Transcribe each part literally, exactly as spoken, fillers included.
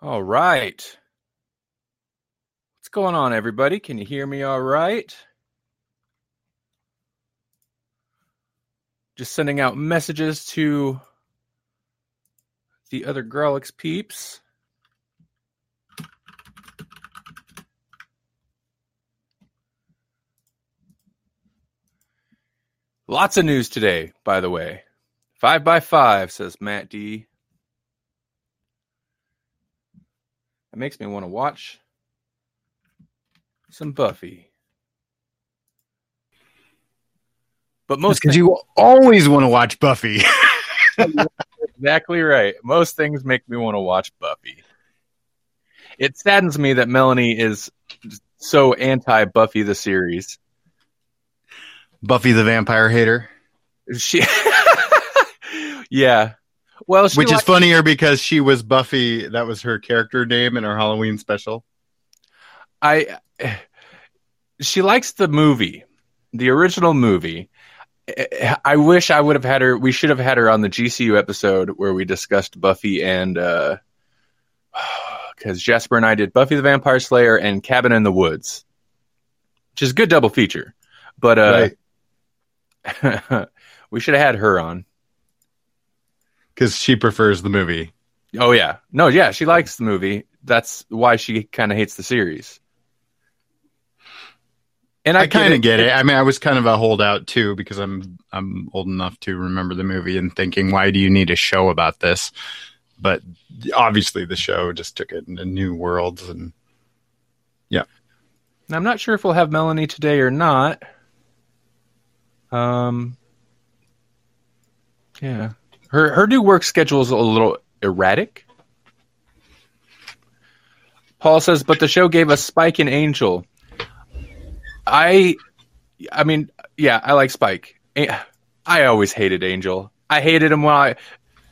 All right. What's going on, everybody? Can you hear me all right? Just sending out messages to the other Grawlix peeps. Lots of news today, by the way. Five by five, says Matt D. It makes me want to watch some Buffy. But most because you always want to watch Buffy. Exactly right. Most things make me want to watch Buffy. It saddens me that Melanie is so anti-Buffy the series. Buffy the Vampire hater. She, yeah. Well, which liked- is funnier because she was Buffy. That was her character name in her Halloween special. I. She likes the movie, the original movie. I wish I would have had her. We should have had her on the G C U episode where we discussed Buffy and uh, because Jasper and I did Buffy the Vampire Slayer and Cabin in the Woods, which is a good double feature. But uh, right. We should have had her on. Because she prefers the movie. Oh, yeah. No, yeah, she likes the movie. That's why she kind of hates the series. And I, I kind of get it. I mean, I was kind of a holdout, too, because I'm I'm old enough to remember the movie and thinking, why do you need a show about this? But obviously the show just took it into new worlds. And yeah. And I'm not sure if we'll have Melanie today or not. Um. Yeah. Her her new work schedule is a little erratic. Paul says, but the show gave us Spike and Angel. I, I mean, yeah, I like Spike. I always hated Angel. I hated him while I...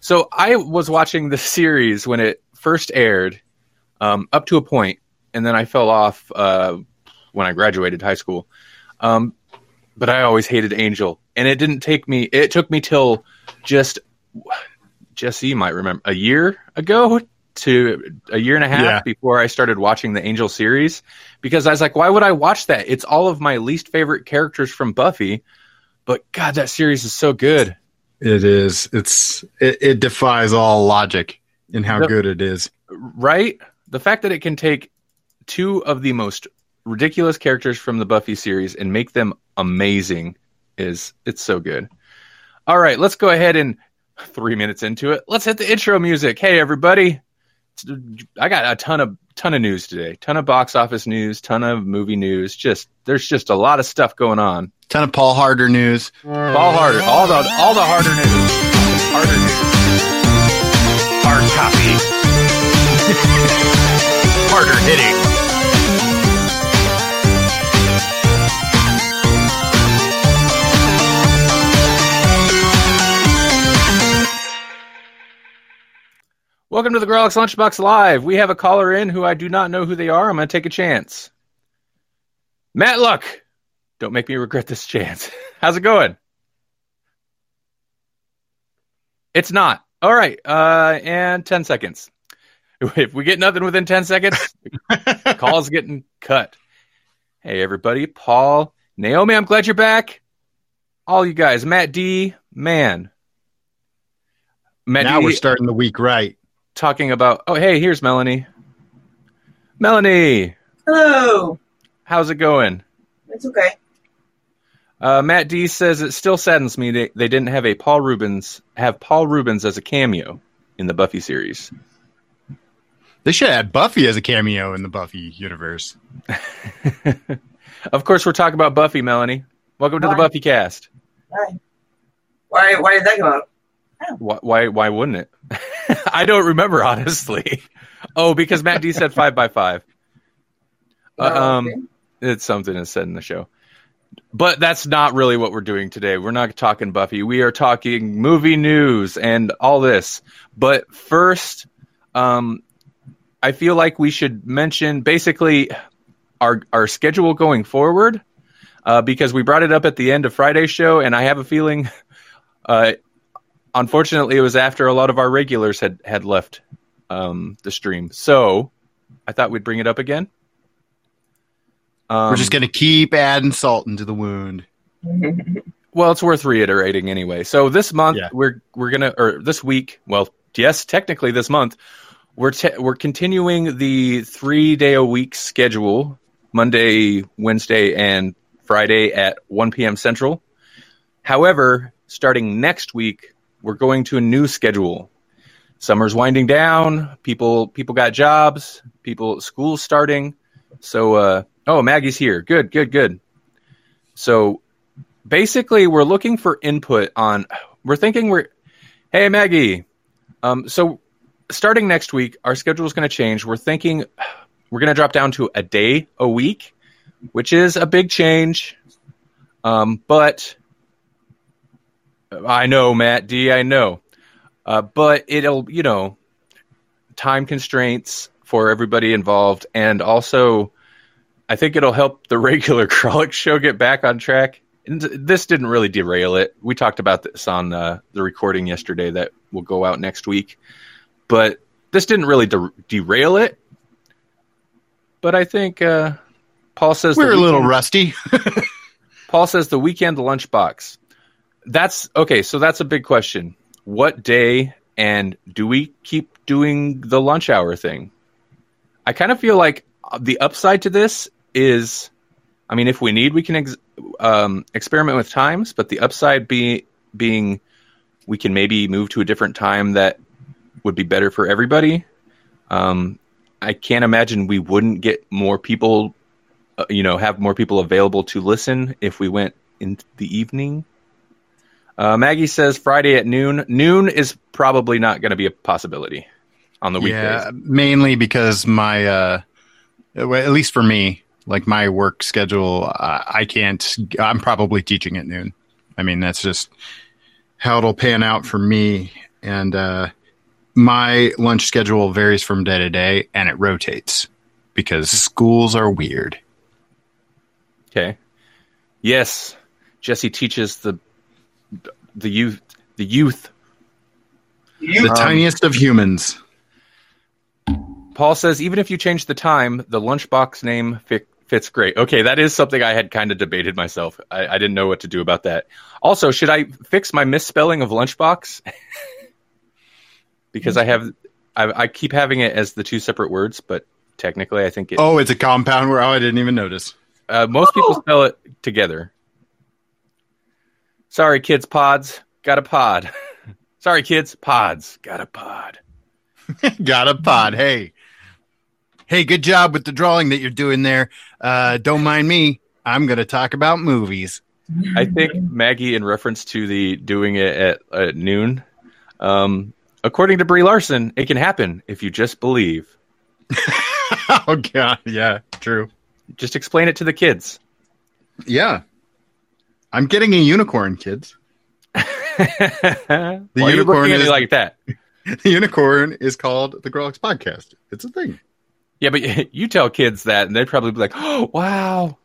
So I was watching the series when it first aired, um, up to a point, and then I fell off uh, when I graduated high school. Um, but I always hated Angel. And it didn't take me... It took me till just... Jesse might remember a year ago to a year and a half yeah. before I started watching the Angel series, because I was like, why would I watch that? It's all of my least favorite characters from Buffy, but God, that series is so good. It is. It's, it, it defies all logic in how the, good it is. Right. The fact that it can take two of the most ridiculous characters from the Buffy series and make them amazing is it's so good. All right, let's go ahead and three minutes into it. Let's hit the intro music. Hey, everybody. I got a ton of ton of news today. Ton of box office news, ton of movie news. Just there's just a lot of stuff going on. Ton of Paul Harder news. Paul Harder. All the all the harder news. Harder news. Hard copy. Harder hitting. Welcome to the Grawlix Lunchbox Live. We have a caller in who I do not know who they are. I'm going to take a chance. Matt Luck. Don't make me regret this chance. How's it going? It's not. All right. Uh, and ten seconds. If we get nothing within ten seconds, the call's getting cut. Hey, everybody. Paul, Naomi, I'm glad you're back. All you guys. Matt D. Man. Matt now D. We're starting the week right. Talking about, oh, hey, here's Melanie. Melanie. Hello. How's it going? It's okay. Uh, Matt D says it still saddens me they, they didn't have a Paul Rubens have Paul Rubens as a cameo in the Buffy series. They should have had Buffy as a cameo in the Buffy universe. Of course, we're talking about Buffy, Melanie. Welcome Why? to the Buffy cast. Why? Why? Why did that come up? Why, why? Why wouldn't it? I don't remember, honestly. Oh, because Matt D said five by five. Uh, um, it's something that's said in the show, but that's not really what we're doing today. We're not talking Buffy. We are talking movie news and all this. But first, um, I feel like we should mention basically our our schedule going forward, uh, because we brought it up at the end of Friday's show, and I have a feeling. Uh, Unfortunately, it was after a lot of our regulars had, had left um, the stream. So I thought we'd bring it up again. Um, We're just going to keep adding salt into the wound. Well, it's worth reiterating anyway. So this month yeah. we're we're gonna or this week, well, yes, technically this month we're te- we're continuing the three day a week schedule, Monday, Wednesday, and Friday at one p.m. Central. However, starting next week, we're going to a new schedule. Summer's winding down. People people got jobs. People school's starting. So uh, oh, Maggie's here. Good, good, good. So. Basically, we're looking for input on, we're thinking we're, hey, Maggie. Um, so starting next week, our schedule is going to change. We're thinking we're going to drop down to a day a week, which is a big change. Um, but I know, Matt D, I know. Uh, but it'll, you know, time constraints for everybody involved. And also, I think it'll help the regular Crawlix show get back on track. This didn't really derail it. We talked about this on uh, the recording yesterday that will go out next week. But this didn't really de- derail it. But I think uh, Paul says... We're a little rusty. Paul says the weekend lunchbox. That's... Okay, so that's a big question. What day and do we keep doing the lunch hour thing? I kind of feel like the upside to this is... I mean, if we need, we can ex- um, experiment with times, but the upside be- being we can maybe move to a different time that would be better for everybody. Um, I can't imagine we wouldn't get more people, uh, you know, have more people available to listen if we went in the evening. Uh, Maggie says Friday at noon. Noon is probably not going to be a possibility on the weekdays. Yeah, mainly because my, uh, at least for me, like my work schedule, uh, I can't, I'm probably teaching at noon. I mean, that's just how it'll pan out for me. And uh, my lunch schedule varies from day to day and it rotates because schools are weird. Okay. Yes. Jesse teaches the, the youth, the youth, the um, tiniest of humans. Paul says, even if you change the time, the lunchbox name fit, fits great. Okay, that is something I had kind of debated myself. I, I didn't know what to do about that. Also, should I fix my misspelling of lunchbox? Because I have, I, I keep having it as the two separate words, but technically I think it... Oh, it's a compound word. Oh, I didn't even notice. Uh, most oh. people spell it together. Sorry, kids, pods. Got a pod. Sorry, kids, pods. Got a pod. Got a pod. Hey. Hey, good job with the drawing that you're doing there. Uh, don't mind me. I'm going to talk about movies. I think, Maggie, in reference to the doing it at, at noon, um, according to Brie Larson, it can happen if you just believe. Oh, God. Yeah, true. Just explain it to the kids. Yeah. I'm getting a unicorn, kids. The Why unicorn is like that. The unicorn is called the Grawlix Podcast. It's a thing. Yeah, but you tell kids that, and they'd probably be like, oh, wow.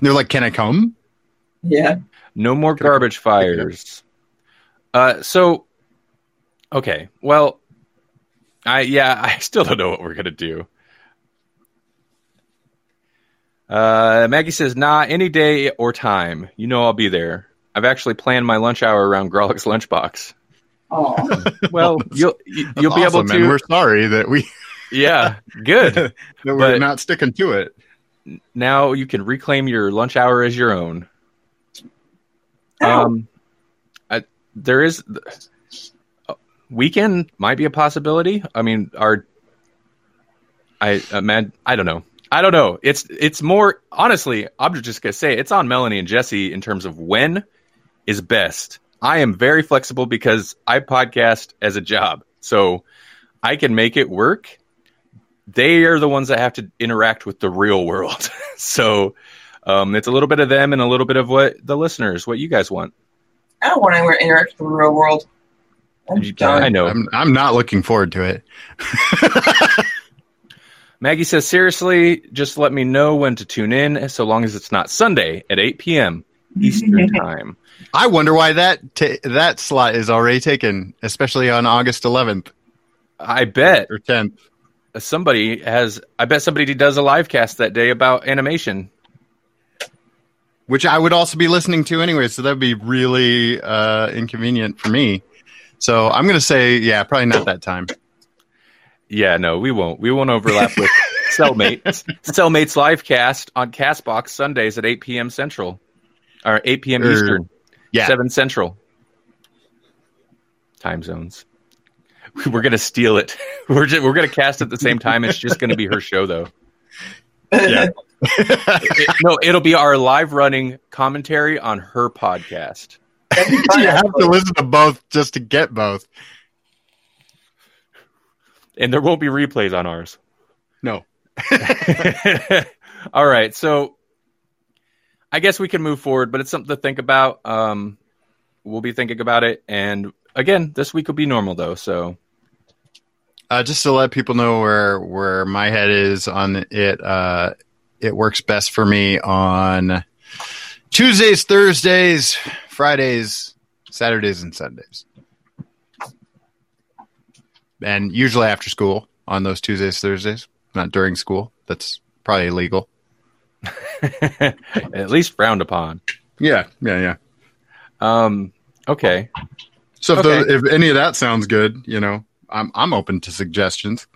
They're like, can I come? Yeah. No more can garbage fires. Uh, so, okay. Well, I yeah, I still don't know what we're going to do. Uh, Maggie says, nah, any day or time. You know I'll be there. I've actually planned my lunch hour around Grawlix Lunchbox. Oh, well, you'll, you'll be awesome, able to. Man. We're sorry that we. Yeah, good. That we're but not sticking to it. Now you can reclaim your lunch hour as your own. Um, I, there is uh, weekend might be a possibility. I mean, our. I uh, man, I don't know. I don't know. It's it's more honestly. I'm just gonna say it's on Melanie and Jesse in terms of when is best. I am very flexible because I podcast as a job, so I can make it work. They are the ones that have to interact with the real world. So um, it's a little bit of them and a little bit of what the listeners, what you guys want. I don't want anyone to interact with the real world. I'm you, done. I know. I'm, I'm not looking forward to it. Maggie says, seriously, just let me know when to tune in, so long as it's not Sunday at eight p.m. Eastern time. I wonder why that ta- that slot is already taken, especially on August eleventh. I bet. Or tenth. Somebody has. I bet somebody does a live cast that day about animation, which I would also be listening to anyway. So that'd be really uh, inconvenient for me. So I'm going to say, yeah, probably not that time. Yeah, no, we won't. We won't overlap with Cellmates. Cellmates live cast on Castbox Sundays at eight p.m. Central or eight p.m. Or, Eastern, yeah, seven Central time zones. We're gonna steal it. We're just, we're gonna cast at the same time. It's just gonna be her show, though. Yeah. it, no, it'll be our live running commentary on her podcast. You have to listen to both just to get both. And there won't be replays on ours. No. All right, so I guess we can move forward, but it's something to think about. Um, we'll be thinking about it, and again, this week will be normal, though. So, uh, just to let people know where where my head is on it, uh, it works best for me on Tuesdays, Thursdays, Fridays, Saturdays, and Sundays, and usually after school on those Tuesdays, Thursdays, not during school. That's probably illegal. At least frowned upon. Yeah, yeah, yeah. Um. Okay. So if, okay. the, if any of that sounds good, you know, I'm I'm open to suggestions.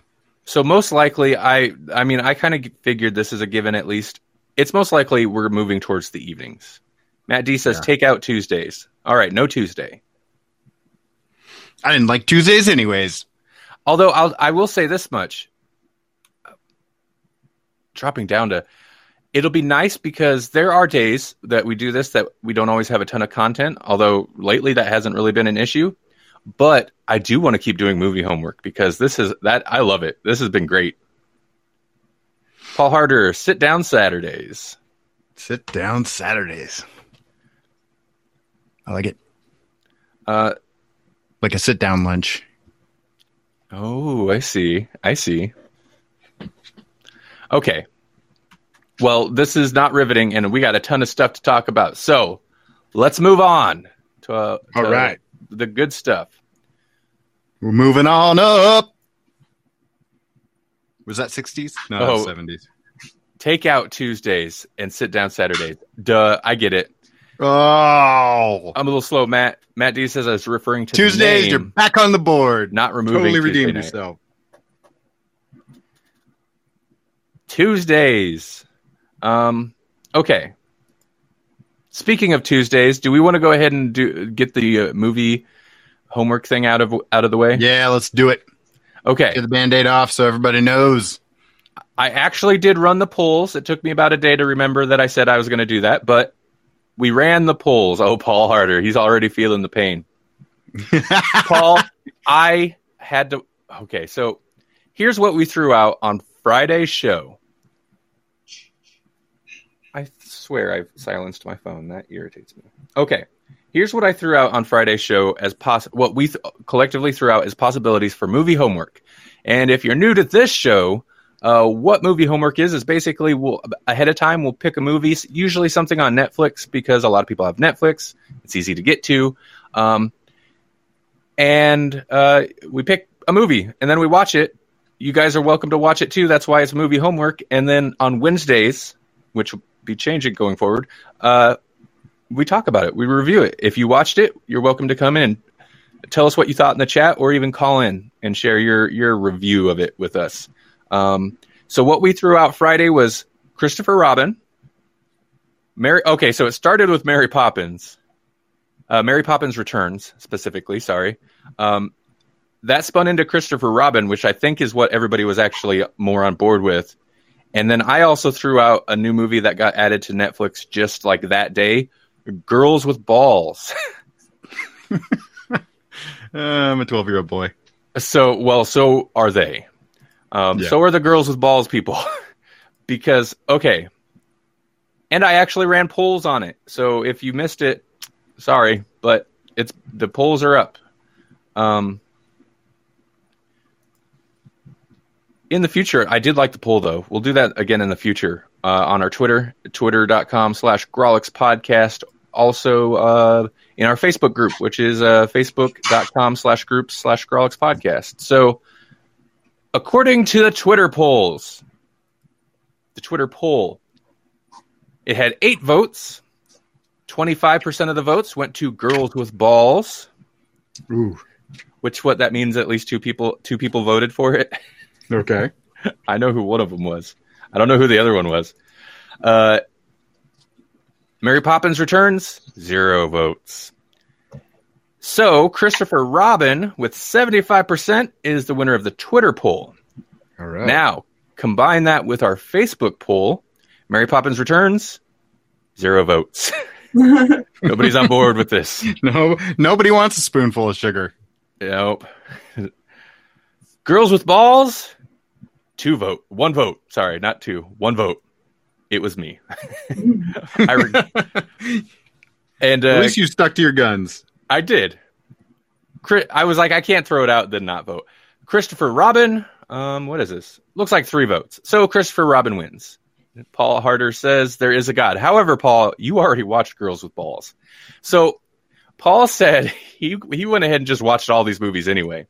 So most likely, I I mean, I kind of figured this is a given at least. It's most likely we're moving towards the evenings. Matt D says, yeah. Take out Tuesdays. All right, no Tuesday. I didn't like Tuesdays anyways. Although I'll, I will say this much. Dropping down to, it'll be nice because there are days that we do this that we don't always have a ton of content, although lately that hasn't really been an issue. But I do want to keep doing movie homework because this is that I love it. This has been great. Paul Harder, sit down Saturdays. Sit down Saturdays. I like it. Uh, like a sit down lunch. Oh, I see. I see. Okay. Well, this is not riveting, and we got a ton of stuff to talk about. So let's move on to, uh, to all right, the good stuff. We're moving on up. Was that sixties? No, oh, that was seventies. Take out Tuesdays and sit down Saturdays. Duh, I get it. Oh. I'm a little slow, Matt. Matt D says I was referring to Tuesdays, name, you're back on the board. Not removing totally Tuesday redeemed night. Yourself. Tuesdays. Um, okay. Speaking of Tuesdays, do we want to go ahead and do get the uh, movie homework thing out of out of the way? Yeah, let's do it. Okay. Get the Band-Aid off so everybody knows. I actually did run the polls. It took me about a day to remember that I said I was going to do that, but we ran the polls. Oh, Paul Harder. He's already feeling the pain. Paul, I had to... Okay, so here's what we threw out on Friday's show. I swear I've silenced my phone. That irritates me. Okay. Here's what I threw out on Friday's show as poss- what we th- collectively threw out as possibilities for movie homework. And if you're new to this show, uh, what movie homework is, is basically we'll, ahead of time, we'll pick a movie, usually something on Netflix because a lot of people have Netflix. It's easy to get to. Um, and uh, we pick a movie and then we watch it. You guys are welcome to watch it too. That's why it's movie homework. And then on Wednesdays, which will be changing going forward, uh, we talk about it. We review it. If you watched it, you're welcome to come in and tell us what you thought in the chat or even call in and share your, your review of it with us. Um, so what we threw out Friday was Christopher Robin. Mary. Okay, so it started with Mary Poppins. Uh, Mary Poppins Returns, specifically, sorry. Um, that spun into Christopher Robin, which I think is what everybody was actually more on board with. And then I also threw out a new movie that got added to Netflix just like that day, Girls with Balls. uh, I'm a twelve-year-old boy. So, well, so are they. Um, yeah. So are the Girls with Balls people. Because, okay. And I actually ran polls on it. So if you missed it, sorry, but it's the polls are up. Um In the future, I did like the poll, though. We'll do that again in the future uh, on our Twitter, twitter.com slash Grawlix podcast. Also uh, in our Facebook group, which is uh, facebook.com slash group slash Grawlix podcast. So According to the Twitter polls, the Twitter poll, it had eight votes. twenty-five percent of the votes went to Girls with Balls. Ooh. Which what that means at least two people two people voted for it. Okay. I know who one of them was. I don't know who the other one was. Uh, Mary Poppins Returns, zero votes. So Christopher Robin with seventy-five percent is the winner of the Twitter poll. All right. Now, combine that with our Facebook poll, Mary Poppins Returns, zero votes. Nobody's on board with this. No, nobody wants a spoonful of sugar. Nope. Girls with Balls, two vote. One vote. Sorry, not two. One vote. It was me. I re- and uh, at least you stuck to your guns. I did. I was like, I can't throw it out, then not vote. Christopher Robin, um, what is this? Looks like three votes. So Christopher Robin wins. Paul Harder says there is a God. However, Paul, you already watched Girls with Balls. So Paul said he he went ahead and just watched all these movies anyway.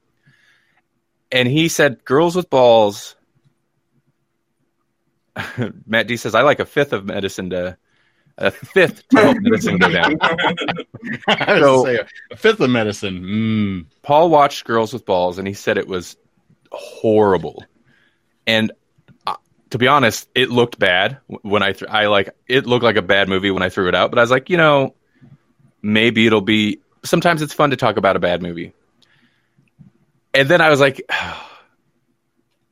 And he said Girls with Balls. Matt D says, I like a fifth of medicine to a fifth to help medicine go down. So, say a fifth of medicine. Mm. Paul watched Girls with Balls and he said it was horrible. And to be honest, it looked bad when I, th- I like, it looked like a bad movie when I threw it out, but I was like, you know, maybe it'll be, sometimes it's fun to talk about a bad movie. And then I was like, oh,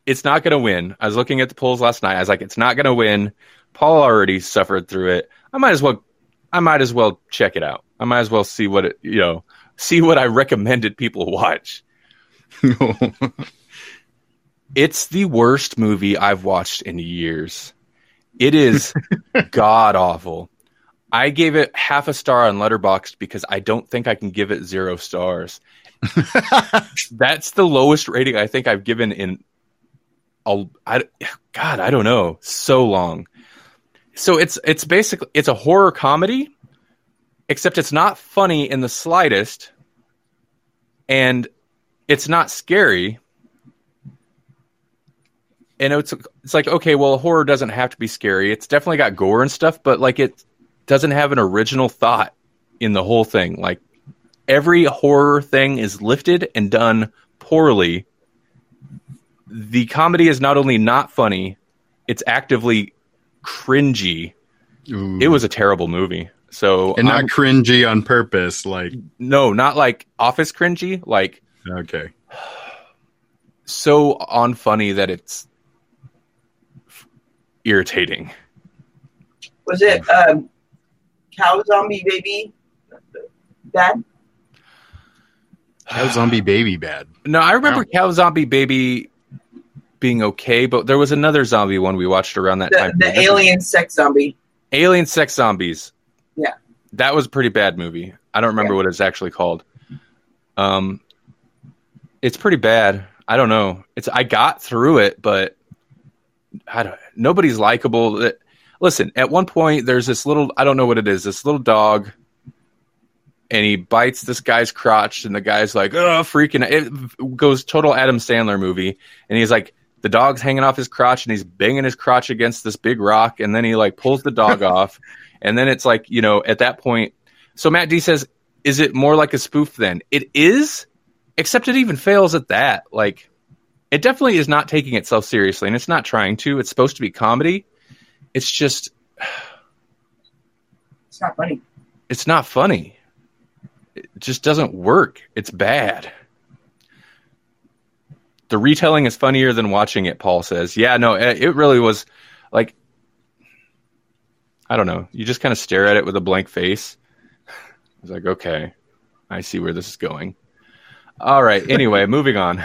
it's not going to win. I was looking at the polls last night. I was like, it's not going to win. Paul already suffered through it. I might as well, I might as well check it out. I might as well see what it, you know, see what I recommended people watch. It's the worst movie I've watched in years. It is god-awful. I gave it half a star on Letterboxd because I don't think I can give it zero stars. That's the lowest rating I think I've given in, a, I, God, I don't know, so long. So it's it's basically, it's a horror comedy, except it's not funny in the slightest, and it's not scary. And it's it's like, okay, well, horror doesn't have to be scary. It's definitely got gore and stuff, but like it doesn't have an original thought in the whole thing. Like every horror thing is lifted and done poorly. The comedy is not only not funny, it's actively cringy. Ooh. It was a terrible movie. So and not I'm, cringy on purpose, like no, not like office cringy, like okay. So unfunny that it's irritating. Was it um, Cow Zombie Baby bad? Cow Zombie Baby bad. No, I remember wow. Cow Zombie Baby being okay, but there was another zombie one we watched around that the, time. The Alien Sex Zombie. Alien Sex Zombies. Yeah. That was a pretty bad movie. I don't remember yeah. what it's actually called. Um, it's pretty bad. I don't know. It's I got through it, but I don't, nobody's likable. Listen, at one point, there's this little, I don't know what it is, this little dog, and he bites this guy's crotch, and the guy's like, oh, freaking, it goes total Adam Sandler movie, and he's like, the dog's hanging off his crotch, and he's banging his crotch against this big rock, and then he like pulls the dog off, and then it's like, you know, at that point, so Matt D says, is it more like a spoof then? It is. Except it even fails at that. Like, it definitely is not taking itself seriously, and it's not trying to. It's supposed to be comedy. It's just... It's not funny. It's not funny. It just doesn't work. It's bad. The retelling is funnier than watching it, Paul says. Yeah, no, it really was, like... I don't know. You just kind of stare at it with a blank face. It's like, okay, I see where this is going. All right. Anyway, moving on.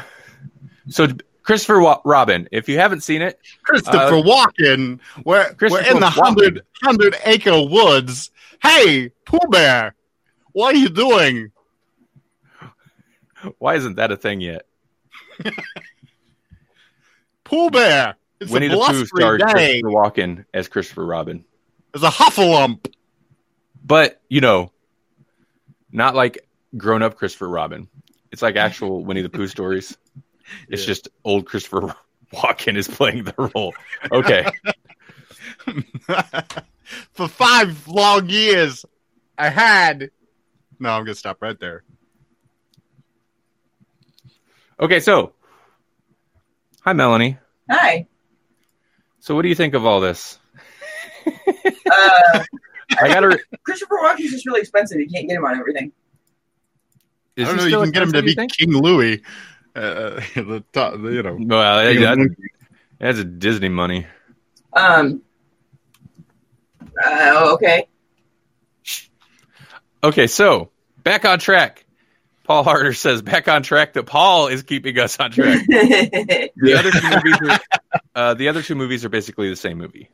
So, Christopher Wa- Robin, if you haven't seen it, Christopher uh, Walken, we're, Christopher we're in the hundred hundred acre woods. Hey, Pooh Bear, what are you doing? Why isn't that a thing yet? Pooh Bear, it's Winnie a blustery day. Christopher Walken as Christopher Robin. It's a Huffalump, but you know, not like grown-up Christopher Robin. It's like actual Winnie the Pooh stories. It's yeah. just old Christopher Walken is playing the role. Okay. For five long years, I had... No, I'm going to stop right there. Okay, so... Hi, Melanie. Hi. So what do you think of all this? uh, I gotta re- Christopher Walken's just really expensive. You can't get him on everything. Is I don't know. You can get him to be think? King Louis. Uh, the top, you know. Well, that, that's a Disney money. Um. Uh, okay. Okay, so back on track. Paul Harder says back on track that Paul is keeping us on track. The other two movies are, uh, the other two movies are basically the same movie.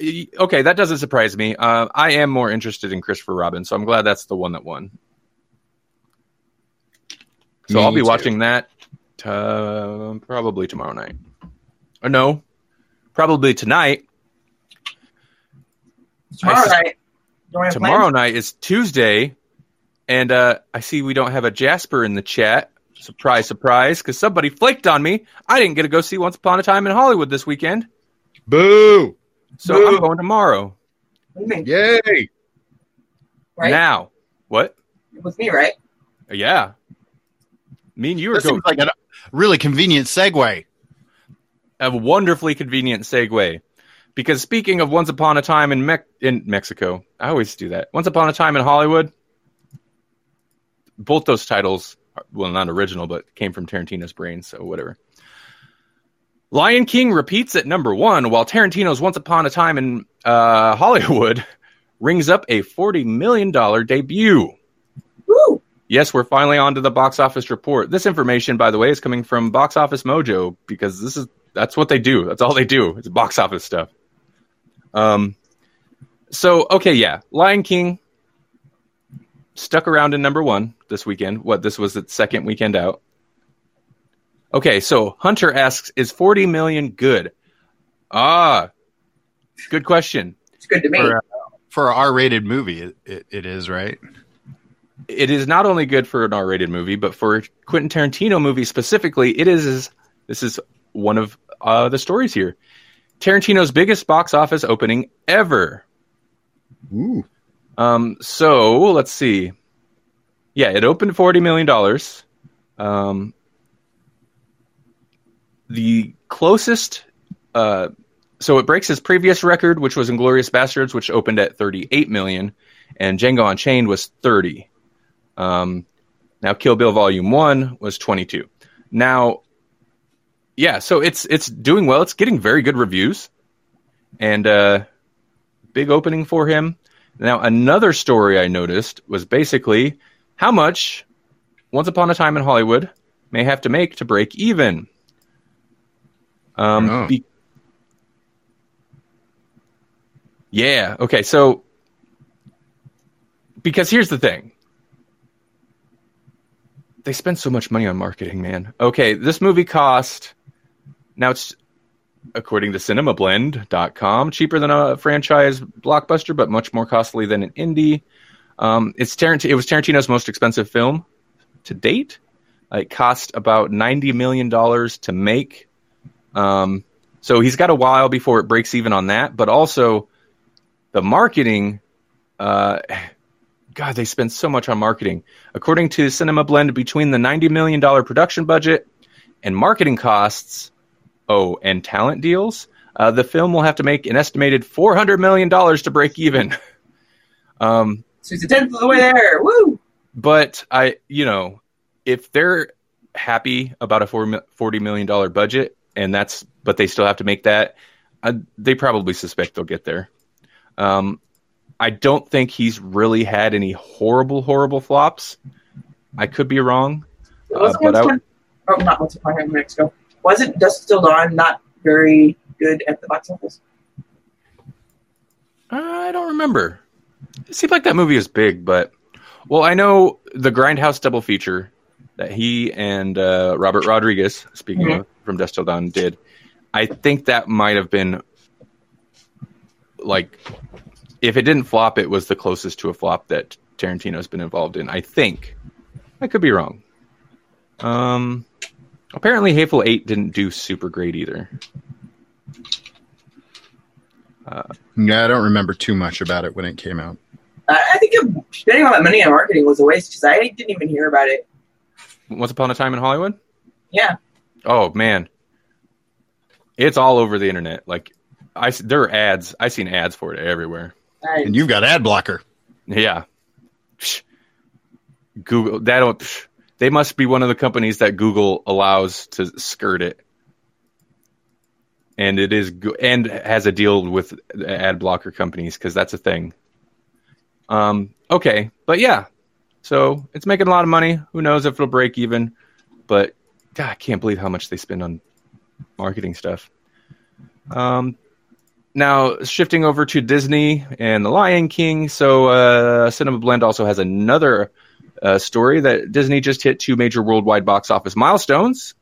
Okay, that doesn't surprise me. Uh, I am more interested in Christopher Robin, so I'm glad that's the one that won. So me I'll be too. watching that t- probably tomorrow night. Or no, probably tonight. Tomorrow night. Tomorrow night is Tuesday, and uh, I see we don't have a Jasper in the chat. Surprise, surprise, because somebody flaked on me. I didn't get to go see Once Upon a Time in Hollywood this weekend. Boo! So Boo. I'm going tomorrow. Yay! Right? Now. What? It was me, right? Yeah. Me and you were going. That seems like a really convenient segue. A wonderfully convenient segue. Because speaking of Once Upon a Time in Me- in Mexico, I always do that. Once Upon a Time in Hollywood, both those titles, are, well, not original, but came from Tarantino's brain, so whatever. Lion King repeats at number one, while Tarantino's Once Upon a Time in uh, Hollywood rings up a forty million dollars debut. Woo! Yes, we're finally on to the box office report. This information, by the way, is coming from Box Office Mojo, because this is that's what they do. That's all they do. It's box office stuff. Um, so, okay, yeah. Lion King stuck around in number one this weekend. What, this was its second weekend out. Okay, so Hunter asks, is forty million good? Ah, good question. It's good to me. For, for an R-rated movie, it, it, it is, right? It is not only good for an R-rated movie, but for a Quentin Tarantino movie specifically, it is, is this is one of uh, the stories here. Tarantino's biggest box office opening ever. Ooh. Um, so, let's see. Yeah, it opened forty million dollars. Um, the closest... Uh, so it breaks his previous record, which was Inglourious Bastards, which opened at thirty-eight million dollars, and Django Unchained was thirty million dollars. Um, now Kill Bill Volume one was twenty-two. Now, yeah, so it's it's doing well. It's getting very good reviews, and uh, big opening for him. Now another story I noticed was basically how much Once Upon a Time in Hollywood may have to make to break even. Um, oh. be- yeah. Okay. So because here's the thing. They spend so much money on marketing, man. Okay, this movie cost... Now it's, according to cinema blend dot com, cheaper than a franchise blockbuster, but much more costly than an indie. Um, it's Tarant- It was Tarantino's most expensive film to date. It cost about ninety million dollars to make. Um, so he's got a while before it breaks even on that. But also, the marketing... Uh, God, they spend so much on marketing. According to Cinema Blend, between the ninety million dollars production budget and marketing costs, oh, and talent deals, uh, the film will have to make an estimated four hundred million dollars to break even. um, so it's a tenth of the way there. Woo! But I, you know, if they're happy about a forty million dollars budget, and that's, but they still have to make that, uh, they probably suspect they'll get there. Um, I don't think he's really had any horrible, horrible flops. I could be wrong. It wasn't uh, but once I, oh, not Once Upon a Time in Mexico. Wasn't Dusk Till Dawn not very good at the box office? I don't remember. It seemed like that movie was big, but... Well, I know the Grindhouse double feature that he and uh, Robert Rodriguez, speaking mm-hmm. of, from Dusk Till Dawn, did. I think that might have been, like... If it didn't flop, it was the closest to a flop that Tarantino's been involved in, I think. I could be wrong. Um, Apparently, Hateful Eight didn't do super great either. Uh, yeah, I don't remember too much about it when it came out. I think it, spending all that money on marketing was a waste because I didn't even hear about it. Once Upon a Time in Hollywood? Yeah. Oh, man. It's all over the internet. Like, I, there are ads. I've seen ads for it everywhere. Nice. And you've got ad blocker. Yeah. Google, that don't, they must be one of the companies that Google allows to skirt it. And it is, and has a deal with ad blocker companies because that's a thing. Um, okay, but yeah. So it's making a lot of money. Who knows if it'll break even? But God, I can't believe how much they spend on marketing stuff. Um, now shifting over to Disney and The Lion King. So uh, Cinema Blend also has another uh, story that Disney just hit two major worldwide box office milestones.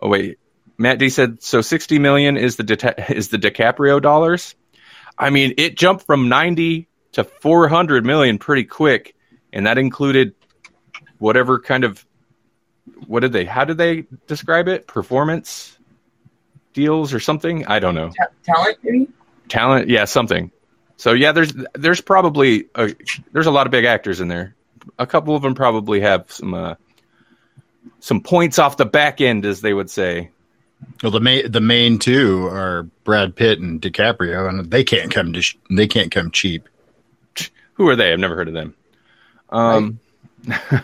Oh wait, Matt D said so. sixty million is the De- is the DiCaprio dollars. I mean, it jumped from ninety to four hundred million pretty quick, and that included whatever kind of what did they how did they describe it? Performance deals or something? I don't know. T- talent maybe? Talent, yeah, something. So yeah, there's there's probably a, there's a lot of big actors in there. A couple of them probably have some uh, some points off the back end, as they would say. Well, the main the main two are Brad Pitt and DiCaprio, and they can't come to sh- they can't come cheap. Who are they? I've never heard of them. Um, right.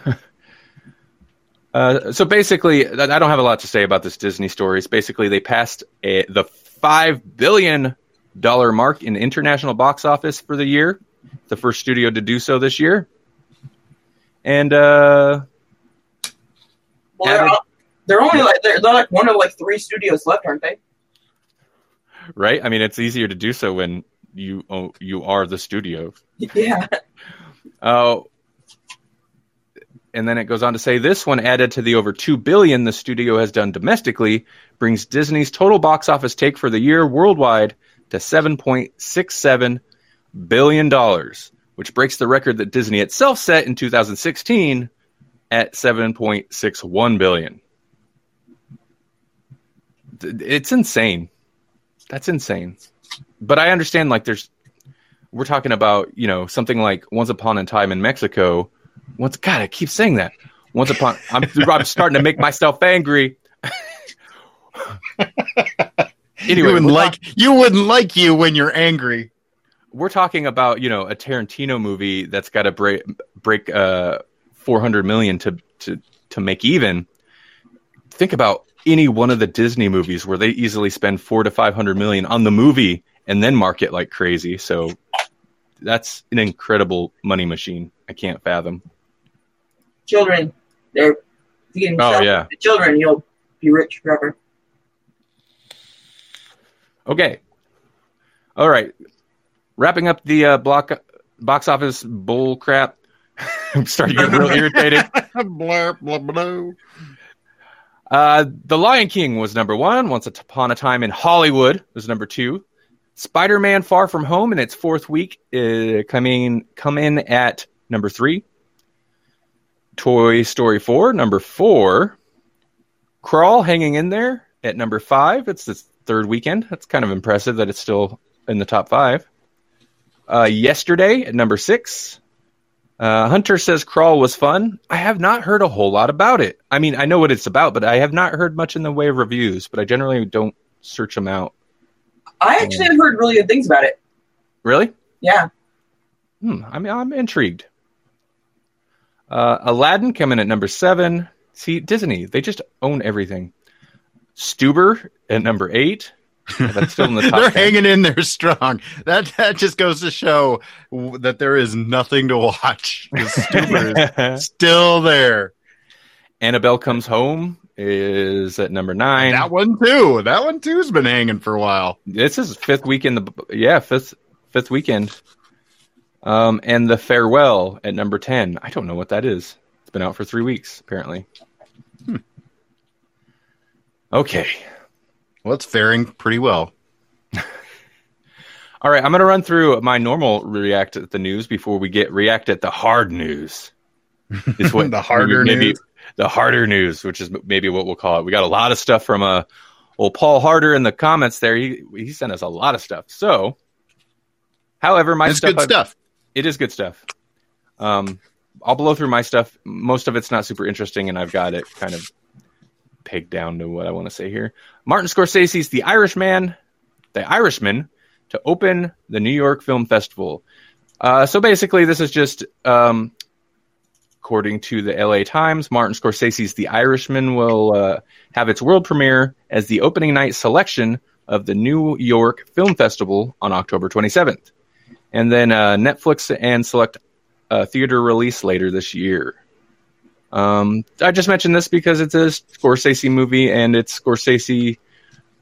uh, so basically, I don't have a lot to say about this Disney story. It's basically, they passed a, the five billion dollars mark in international box office for the year. The first studio to do so this year. And uh, well, they're, all, they're only like they're, they're like one of like three studios left, aren't they? Right. I mean, it's easier to do so when you oh, you are the studio. Yeah. Oh, uh, and then it goes on to say this one added to the over two billion dollars the studio has done domestically brings Disney's total box office take for the year worldwide to seven point six seven billion dollars, which breaks the record that Disney itself set in two thousand sixteen at seven point six one billion dollars. It's insane. That's insane. But I understand, like, there's, we're talking about, you know, something like Once Upon a Time in Mexico. Once, God, I keep saying that. Once upon, I'm, I'm starting to make myself angry. Anyway, you wouldn't like, talk- you wouldn't like you when you're angry. We're talking about, you know, a Tarantino movie that's got to break break uh, four hundred million to to to make even. Think about any one of the Disney movies where they easily spend four to five hundred million on the movie and then market like crazy. So that's an incredible money machine. I can't fathom. Children, they're you can oh, sell yeah. the children. You'll be rich forever. Okay. All right. Wrapping up the uh, block box office bull crap. I'm starting to get real irritated. Blah, blah, blah. Uh, The Lion King was number one. Once Upon a Time in Hollywood was number two. Spider-Man Far From Home in its fourth week uh, coming come in at number three. Toy Story four, number four. Crawl hanging in there at number five. It's the third weekend. That's kind of impressive that it's still in the top five. Uh, yesterday at number six. Uh, Hunter says Crawl was fun. I have not heard a whole lot about it. I mean, I know what it's about, but I have not heard much in the way of reviews, but I generally don't search them out. I actually have heard really good things about it. Really? Yeah. Hmm, I mean, I'm intrigued. Uh, Aladdin coming at number seven. See, Disney, they just own everything. Stuber at number eight. That's still in the top. They're ten. Hanging in there strong. That that just goes to show that there is nothing to watch. The Stuber is still there. Annabelle Comes Home is at number nine. That one too. That one too's been hanging for a while. This is fifth week in the yeah fifth fifth weekend. Um, and The Farewell at number ten. I don't know what that is. It's been out for three weeks apparently. Hmm. Okay. Well, it's faring pretty well. All right, I'm going to run through my normal react at the news before we get react at the hard news. It's what the harder maybe, news. the Harder news, which is maybe what we'll call it. We got a lot of stuff from uh, old Paul Harder in the comments there. He he sent us a lot of stuff. So, however, my it's stuff, good I've, stuff. It is good stuff. Um, I'll blow through my stuff. Most of it's not super interesting, and I've got it kind of pegged down to what I want to say here. Martin Scorsese's The Irishman, The Irishman, to open the New York Film Festival. Uh, so basically, this is just, um, according to the L A Times, Martin Scorsese's The Irishman will uh, have its world premiere as the opening night selection of the New York Film Festival on October twenty-seventh. And then uh, Netflix and select uh, theater release later this year. Um, I just mentioned this because it's a Scorsese movie, and it's Scorsese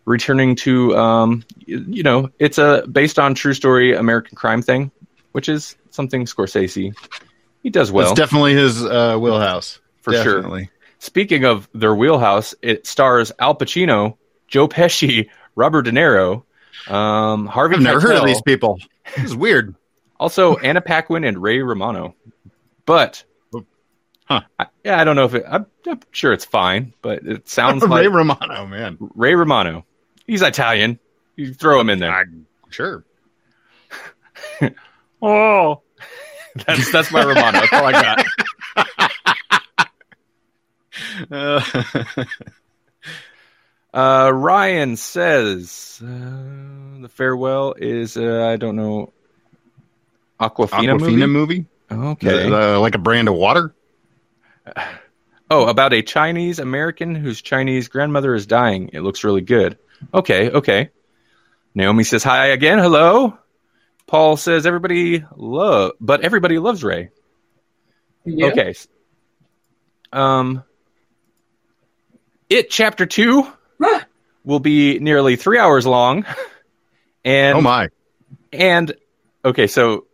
returning to, um, you know, it's a based on true story American crime thing, which is something Scorsese, he does well. It's definitely his uh, wheelhouse. For definitely. Sure. Speaking of their wheelhouse, it stars Al Pacino, Joe Pesci, Robert De Niro, um, Harvey I've never Keitel. Heard of these people. This is weird. Also, Anna Paquin and Ray Romano. But, huh. I, yeah, I don't know if it... I'm, I'm sure it's fine, but it sounds like... Ray Romano, man. Ray Romano. He's Italian. You throw him in there. I, sure. Oh! That's that's my Romano. That's all I got. Uh, uh, Ryan says... Uh, The Farewell is, uh, I don't know, Awkwafina, Awkwafina movie? movie? Okay. Uh, like a brand of water? Uh, oh, about a Chinese American whose Chinese grandmother is dying. It looks really good. Okay, okay. Naomi says, hi again, hello. Paul says, everybody love, but everybody loves Ray. Yeah. Okay. Um, It Chapter two will be nearly three hours long. And, oh my! And okay, so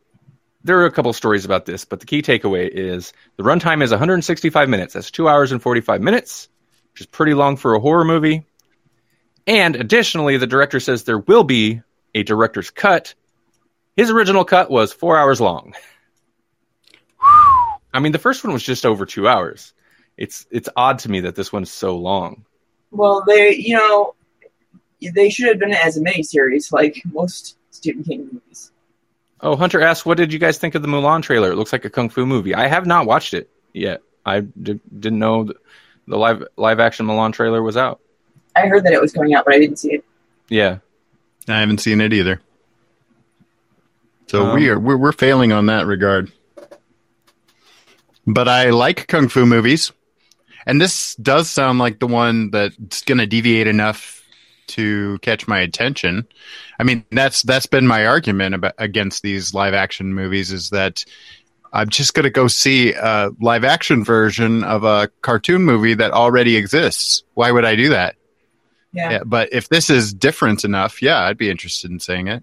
there are a couple stories about this, but the key takeaway is the runtime is one hundred sixty-five minutes. That's two hours and forty-five minutes, which is pretty long for a horror movie. And additionally, the director says there will be a director's cut. His original cut was four hours long. I mean, the first one was just over two hours. It's it's odd to me that this one's so long. Well, they you know. They should have done it as a miniseries, like most Stephen King movies. Oh, Hunter asks, what did you guys think of the Mulan trailer? It looks like a kung fu movie. I have not watched it yet. I d- didn't know the, the live live action Mulan trailer was out. I heard that it was coming out, but I didn't see it. Yeah, I haven't seen it either. So um, we are we're, we're failing on that regard. But I like kung fu movies, and this does sound like the one that's going to deviate enough to catch my attention. I mean, that's that's been my argument about, against these live action movies, is that I'm just going to go see a live action version of a cartoon movie that already exists. Why would I do that? Yeah. yeah but if this is different enough, yeah, I'd be interested in seeing it.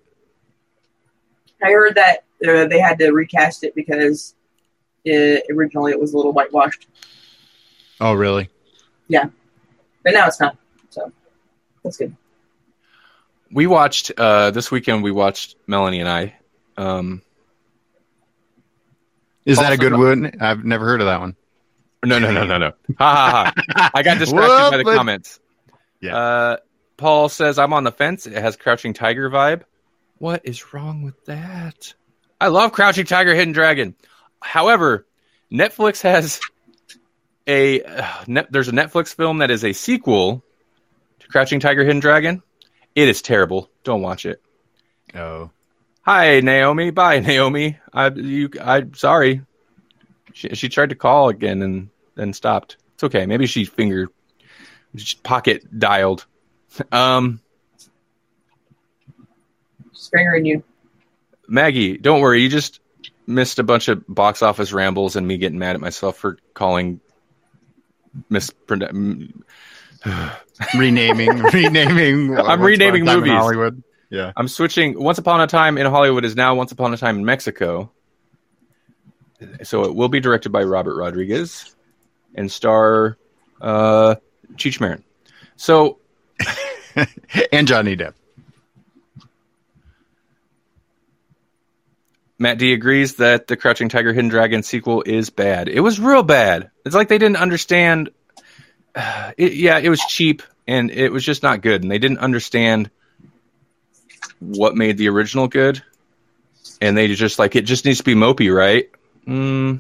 I heard that uh, they had to recast it because it, originally it was a little whitewashed. Oh, really? Yeah. But now it's not, so... That's good. We watched, uh, this weekend, we watched Melanie and I. Um, Is that a good one? I've never heard of that one. No, no, no, no, no. Ha ha ha. I got distracted Whoa, by the but... comments. Yeah. Uh, Paul says, I'm on the fence. It has Crouching Tiger vibe. What is wrong with that? I love Crouching Tiger Hidden Dragon. However, Netflix has a, uh, ne- there's a Netflix film that is a sequel Crouching Tiger, Hidden Dragon. It is terrible. Don't watch it. Oh. Hi, Naomi. Bye, Naomi. I, you, I'm sorry. She, she tried to call again and then stopped. It's okay. Maybe she finger pocket dialed. Um, Just fingering you. Maggie, don't worry. You just missed a bunch of box office rambles and me getting mad at myself for calling mispronounced. renaming renaming I'm renaming movies in Hollywood. Yeah. I'm switching. Once Upon a Time in Hollywood is now Once Upon a Time in Mexico. So it will be directed by Robert Rodriguez and star uh Cheech Marin. So and Johnny Depp. Matt D agrees that the Crouching Tiger Hidden Dragon sequel is bad. It was real bad. It's like they didn't understand. Uh, it, yeah, it was cheap, and it was just not good. And they didn't understand what made the original good. And they just like, it just needs to be mopey, right? Mm.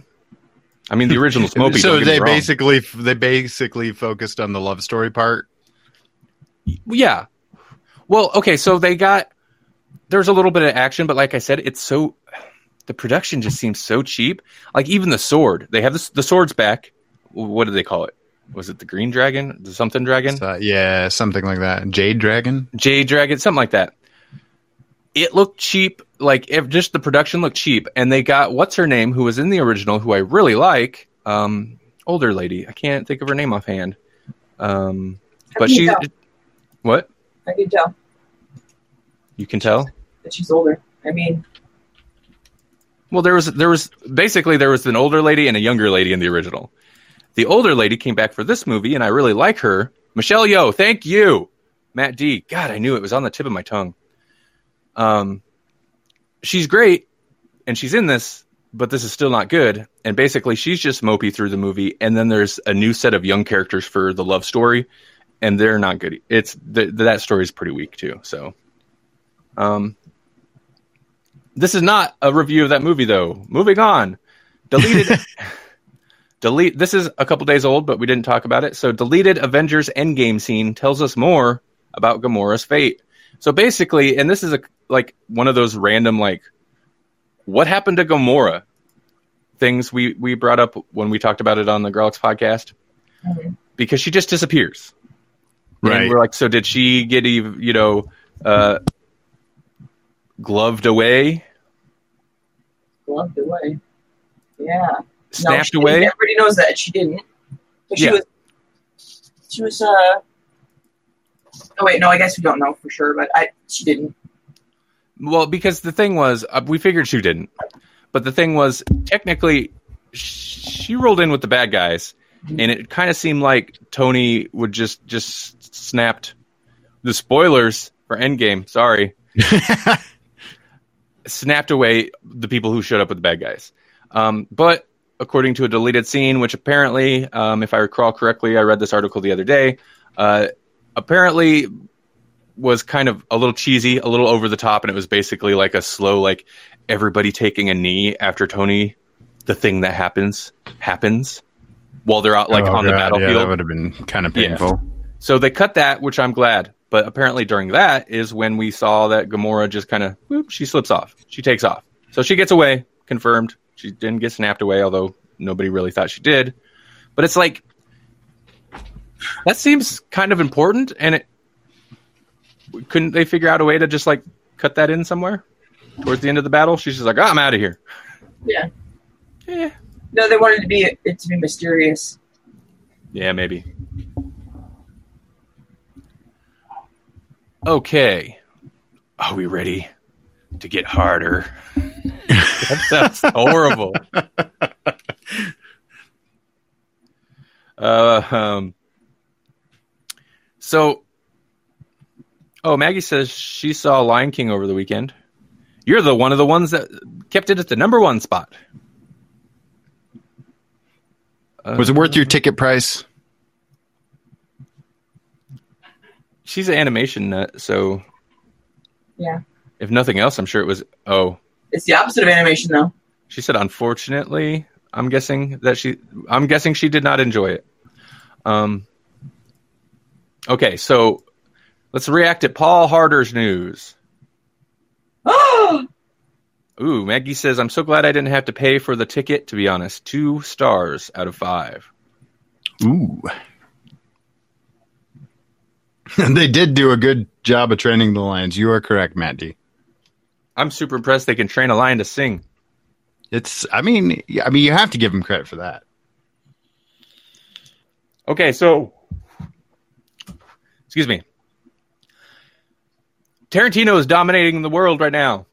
I mean, the original's mopey. So they basically they basically focused on the love story part? Yeah. Well, okay, so they got... There's a little bit of action, but like I said, it's so... The production just seems so cheap. Like, even the sword. They have this, the sword's back. What do they call it? Was it the green dragon? The something dragon? Uh, yeah, something like that. Jade dragon? Jade dragon, something like that. It looked cheap. Like, if just the production looked cheap. And they got what's-her-name, who was in the original, who I really like. Um, older lady. I can't think of her name offhand. Um, but she... Tell? What? I can tell. You can tell? That she's older. I mean... Well, there was there was basically there was an older lady and a younger lady in the original. The older lady came back for this movie, and I really like her. Michelle Yeoh, thank you, Matt D. God, I knew it was on the tip of my tongue. Um, she's great, and she's in this, but this is still not good. And basically, she's just mopey through the movie, and then there's a new set of young characters for the love story, and they're not good. It's th- that story is pretty weak too. So, um. This is not a review of that movie, though. Moving on. Deleted. delete. This is a couple days old, but we didn't talk about it. So deleted Avengers Endgame scene tells us more about Gamora's fate. So basically, and this is a, like one of those random, like, what happened to Gamora things we, we brought up when we talked about it on the Grawlix podcast. Mm-hmm. Because she just disappears. Right. And we're like, so did she get, you know... Uh, Gloved away? Gloved away. Yeah. Snapped no, away? Didn't. Everybody knows that. She didn't. She yeah. was... She was, uh... Oh, wait, no, I guess we don't know for sure, but I she didn't. Well, because the thing was, uh, we figured she didn't. But the thing was, technically, she rolled in with the bad guys, mm-hmm. and it kind of seemed like Tony would just, just snapped the spoilers for Endgame. Sorry. Snapped away the people who showed up with the bad guys. Um, but according to a deleted scene, which apparently, um, if I recall correctly, I read this article the other day, uh, apparently was kind of a little cheesy, a little over the top. And it was basically like a slow, like everybody taking a knee after Tony, the thing that happens, happens while they're out like oh, on God, the battlefield. Yeah, that would have been kind of painful. Yeah. So they cut that, which I'm glad. But apparently during that is when we saw that Gamora just kind of, whoop, she slips off. She takes off. So she gets away, confirmed. She didn't get snapped away, although nobody really thought she did. But it's like, that seems kind of important. And it couldn't they figure out a way to just like cut that in somewhere? Towards the end of the battle, she's just like, oh, I'm out of here. Yeah. Yeah. No, they wanted to be it to be mysterious. Yeah, maybe. Okay, are we ready to get harder? That sounds horrible. Uh, um, so, oh, Maggie says she saw Lion King over the weekend. You're the one of the ones that kept it at the number one spot. Uh, Was it worth your ticket price? She's an animation nut, so... Yeah. If nothing else, I'm sure it was... Oh. It's the opposite of animation, though. She said, unfortunately, I'm guessing that she... I'm guessing she did not enjoy it. Um. Okay, so let's react to Paul Harder's news. Oh! Ooh, Maggie says, I'm so glad I didn't have to pay for the ticket, to be honest. Two stars out of five. Ooh. They did do a good job of training the lions. You are correct, Matt D. I'm super impressed they can train a lion to sing. It's, I mean, I mean, you have to give them credit for that. Okay, so, excuse me. Tarantino is dominating the world right now.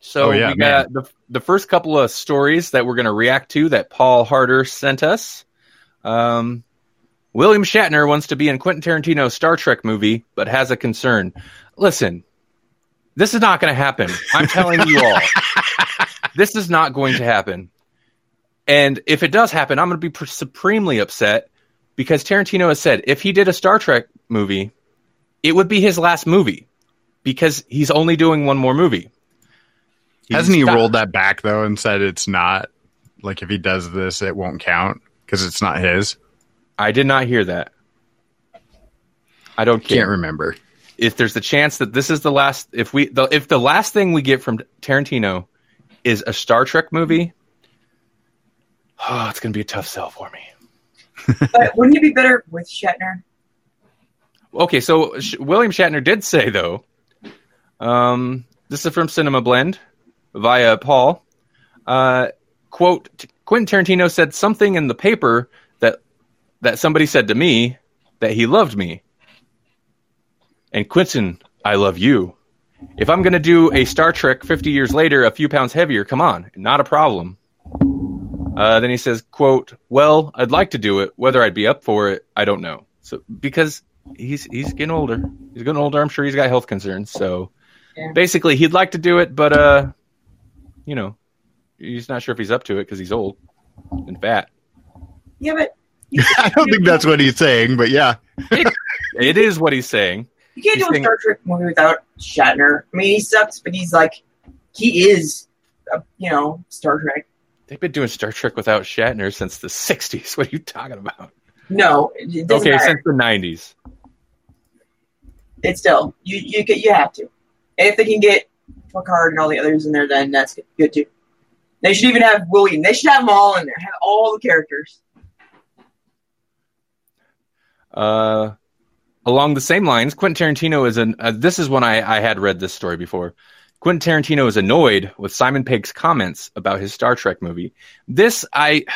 So oh, yeah, we got the, the first couple of stories that we're going to react to that Paul Harder sent us. Um. William Shatner wants to be in Quentin Tarantino's Star Trek movie, but has a concern. Listen, This is not going to happen. I'm telling you all. This is not going to happen. And if it does happen, I'm going to be supremely upset because Tarantino has said if he did a Star Trek movie, it would be his last movie because he's only doing one more movie. He's Hasn't he stopped. rolled that back, though, and said it's not? Like, if he does this, it won't count because it's not his? I did not hear that. I don't care. Can't remember. If there's the chance that this is the last... If we, the, if the last thing we get from Tarantino is a Star Trek movie, oh, it's going to be a tough sell for me. But wouldn't it be better with Shatner? Okay, so Sh- William Shatner did say, though... Um, this is from Cinema Blend via Paul. Uh, quote, Quentin Tarantino said something in the paper that that somebody said to me that he loved me. And Quentin, I love you. If I'm going to do a Star Trek fifty years later, a few pounds heavier, come on. Not a problem. Uh, then he says, quote, well, I'd like to do it. Whether I'd be up for it, I don't know. So because he's he's getting older. He's getting older. I'm sure he's got health concerns. So yeah. Basically, he'd like to do it, but... uh. You know, he's not sure if he's up to it because he's old and fat. Yeah, but... I don't think that's what he's saying, but yeah. it, it is what he's saying. You can't he's do a saying, Star Trek movie without Shatner. I mean, he sucks, but he's like... He is, uh, you know, Star Trek. They've been doing Star Trek without Shatner since the sixties. What are you talking about? No, it doesn't Okay, matter. Since the nineties. It's still... You, you, get, you have to. And if they can get... Picard and all the others in there, then that's good too. They should even have William. They should have them all in there. Have all the characters. Uh, along the same lines, Quentin Tarantino is an. Uh, this is one I, I had read this story before. Quentin Tarantino is annoyed with Simon Pegg's comments about his Star Trek movie. This I.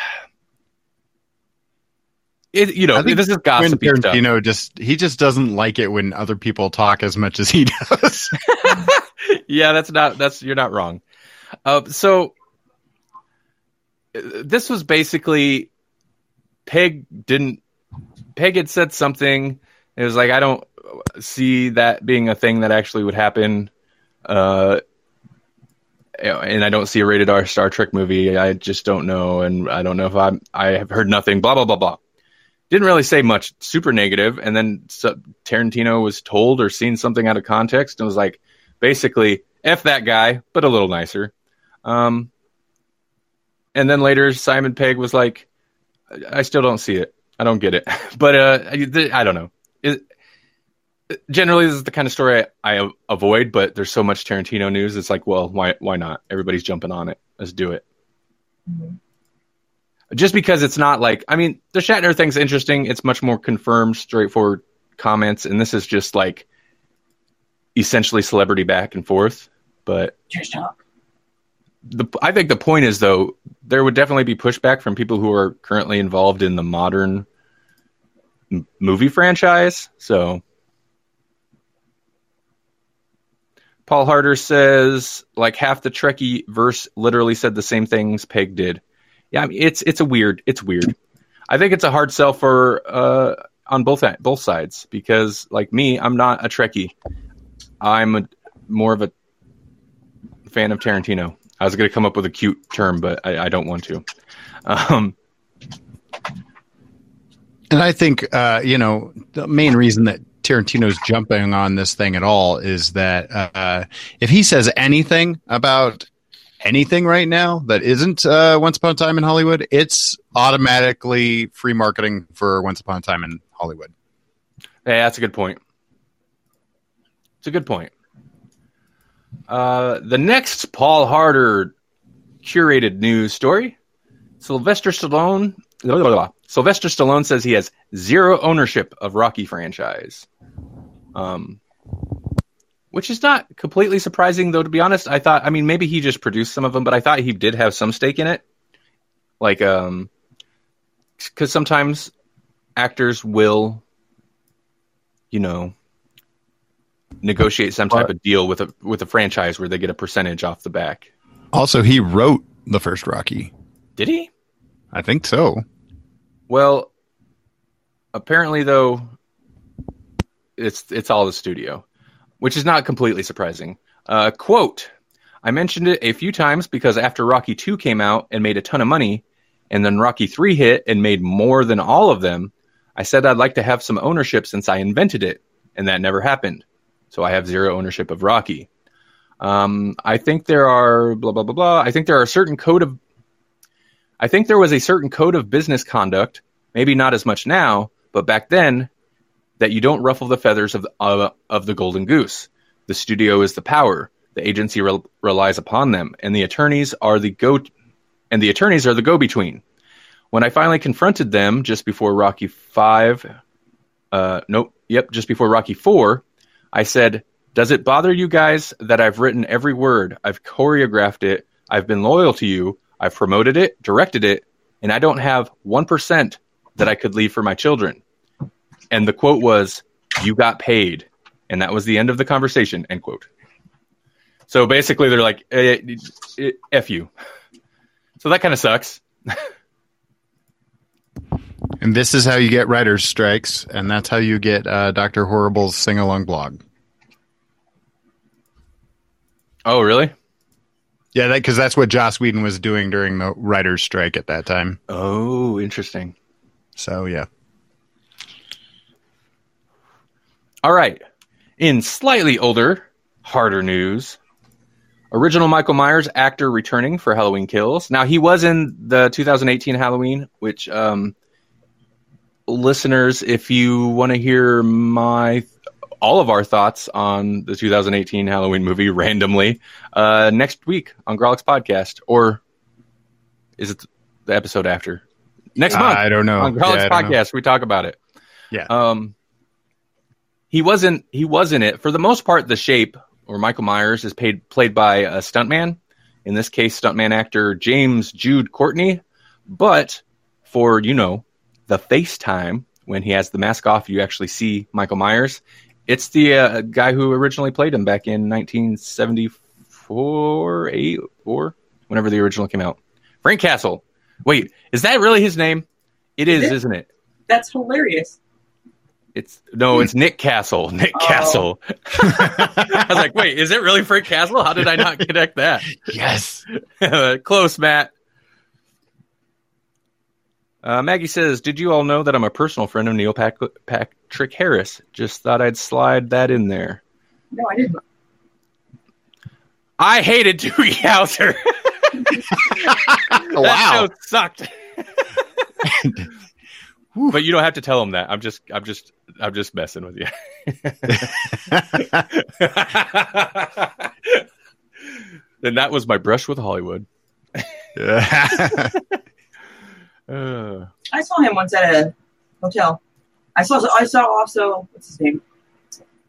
It, you know, I think this is gossipy Quentin Tarantino stuff. Just he just doesn't like it when other people talk as much as he does. Yeah, that's not that's you're not wrong. Uh, so this was basically Peg didn't Peg had said something. It was like I don't see that being a thing that actually would happen. Uh, and I don't see a rated R Star Trek movie. I just don't know, and I don't know if I'm I have heard nothing. Blah blah blah blah. Didn't really say much, super negative. And then so, Tarantino was told or seen something out of context and was like, basically, F that guy, but a little nicer. Um, and then later, Simon Pegg was like, I still don't see it. I don't get it. But uh, I don't know. It, generally, this is the kind of story I, I avoid, but there's so much Tarantino news. It's like, well, why, why not? Everybody's jumping on it. Let's do it. Mm-hmm. Just because it's not like, I mean, the Shatner thing's interesting. It's much more confirmed, straightforward comments. And this is just like essentially celebrity back and forth. But just talk. The, I think the point is, though, there would definitely be pushback from people who are currently involved in the modern m- movie franchise. So Paul Harder says, like half the Trekkie verse literally said the same things Peg did. Yeah, I mean, it's it's a weird it's weird. I think it's a hard sell for uh, on both both sides because, like me, I'm not a Trekkie. I'm a, more of a fan of Tarantino. I was going to come up with a cute term, but I, I don't want to. Um, and I think uh, you know the main reason that Tarantino's jumping on this thing at all is that uh, if he says anything about anything right now that isn't uh, Once Upon a Time in Hollywood, it's automatically free marketing for Once Upon a Time in Hollywood. Hey, that's a good point. It's a good point. Uh, the next Paul Harder curated news story, Sylvester Stallone. Blah, blah, blah. Sylvester Stallone says he has zero ownership of Rocky franchise. Um. Which is not completely surprising, though, to be honest. I thought, I mean, maybe he just produced some of them, but I thought he did have some stake in it. Like, um, because sometimes actors will, you know, negotiate some type of deal with a with a franchise where they get a percentage off the back. Also, he wrote the first Rocky. Did he? I think so. Well, apparently, though, it's it's all the studio. Which is not completely surprising. Uh, quote, I mentioned it a few times because after Rocky two came out and made a ton of money, and then Rocky three hit and made more than all of them, I said I'd like to have some ownership since I invented it, and that never happened. So I have zero ownership of Rocky. Um, I think there are blah, blah, blah, blah. I think there are certain code of, I think there was a certain code of business conduct, maybe not as much now, but back then, that you don't ruffle the feathers of the, uh, of the golden goose. The studio is the power. The agency re- relies upon them, and the attorneys are the go, and the attorneys are the go-between. When I finally confronted them just before Rocky Five, uh, nope, yep, just before Rocky Four, I said, "Does it bother you guys that I've written every word? I've choreographed it. I've been loyal to you. I've promoted it, directed it, and I don't have one percent that I could leave for my children." And the quote was, "You got paid." And that was the end of the conversation, end quote. So basically they're like, eh, eh, eh, F you. So that kind of sucks. And this is how you get writer's strikes. And that's how you get uh, Doctor Horrible's sing-along blog. Oh, really? Yeah, because that, that's what Joss Whedon was doing during the writer's strike at that time. Oh, interesting. So, yeah. All right. In slightly older, harder news, original Michael Myers actor returning for Halloween Kills. Now, he was in the two thousand eighteen Halloween, which, um, listeners, if you want to hear my... all of our thoughts on the two thousand eighteen Halloween movie randomly uh, next week on Grawlix Podcast, or is it the episode after? Next month. Uh, I don't know. On Grawlix yeah, Podcast, we talk about it. Yeah. Um, he wasn't, he was in it. For the most part, the Shape, or Michael Myers, is paid, played by a stuntman. In this case, stuntman actor James Jude Courtney. But for, you know, the FaceTime, when he has the mask off, you actually see Michael Myers. It's the uh, guy who originally played him back in nineteen seventy-four, eight, four, whenever the original came out. Frank Castle. Wait, is that really his name? It is, it is. Isn't it? That's hilarious. It's No, it's Nick Castle. Nick oh. Castle. I was like, wait, is it really Frank Castle? How did I not connect that? Yes. Close, Matt. Uh, Maggie says, did you all know that I'm a personal friend of Neil Pac- Patrick Harris? Just thought I'd slide that in there. No, I didn't. I hated Doogie Howser. Wow. That show sucked. But you don't have to tell him that. I'm just, I'm just, I'm just messing with you. And that was my brush with Hollywood. Uh, I saw him once at a hotel. I saw I saw also, what's his name?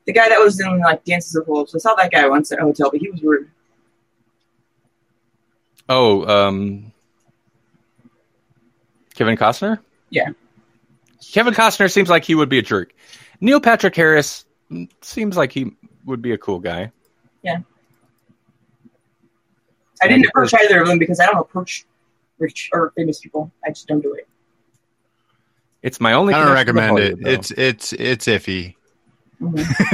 The guy that was in like Dances with Wolves. I saw that guy once at a hotel, but he was rude. Oh, um, Kevin Costner? Yeah. Kevin Costner seems like he would be a jerk. Neil Patrick Harris seems like he would be a cool guy. Yeah. I didn't approach either of them because I don't approach rich or famous people. I just don't do it. It's my only. I don't recommend it. Though. It's it's it's iffy. Mm-hmm.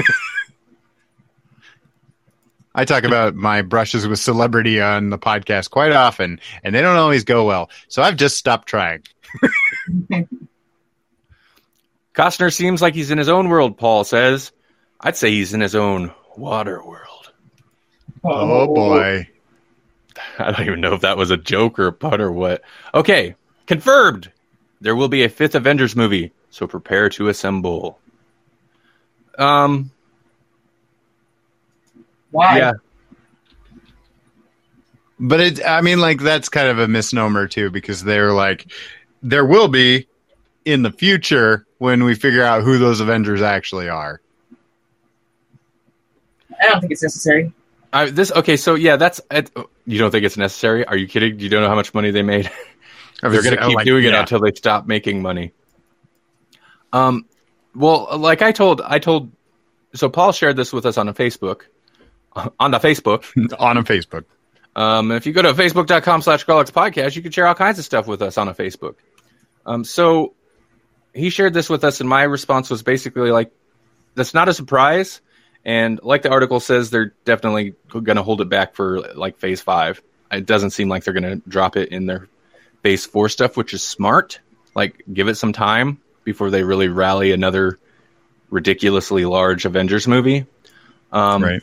I talk about my brushes with celebrity on the podcast quite often, and they don't always go well. So I've just stopped trying. Costner seems like he's in his own world. Paul says, "I'd say he's in his own water world." Oh, oh boy. I don't even know if that was a joke or a pun or what. Okay, confirmed. There will be a fifth Avengers movie, so prepare to assemble. Um, Why? Yeah. But it, I mean, like that's kind of a misnomer too, because they're like, there will be in the future when we figure out who those Avengers actually are. I don't think it's necessary. I, this okay, so yeah, that's it, you don't think it's necessary? Are you kidding? You don't know how much money they made. They're going to keep like, doing yeah. it until they stop making money. Um, well, like I told, I told. So Paul shared this with us on a Facebook, on the Facebook, on a Facebook. Um, if you go to facebook dot com slash Grawlix podcast, you can share all kinds of stuff with us on a Facebook. Um, so he shared this with us, and my response was basically like, "That's not a surprise." And like the article says, they're definitely going to hold it back for like phase five. It doesn't seem like they're going to drop it in their phase four stuff, which is smart. Like, give it some time before they really rally another ridiculously large Avengers movie. Um, right.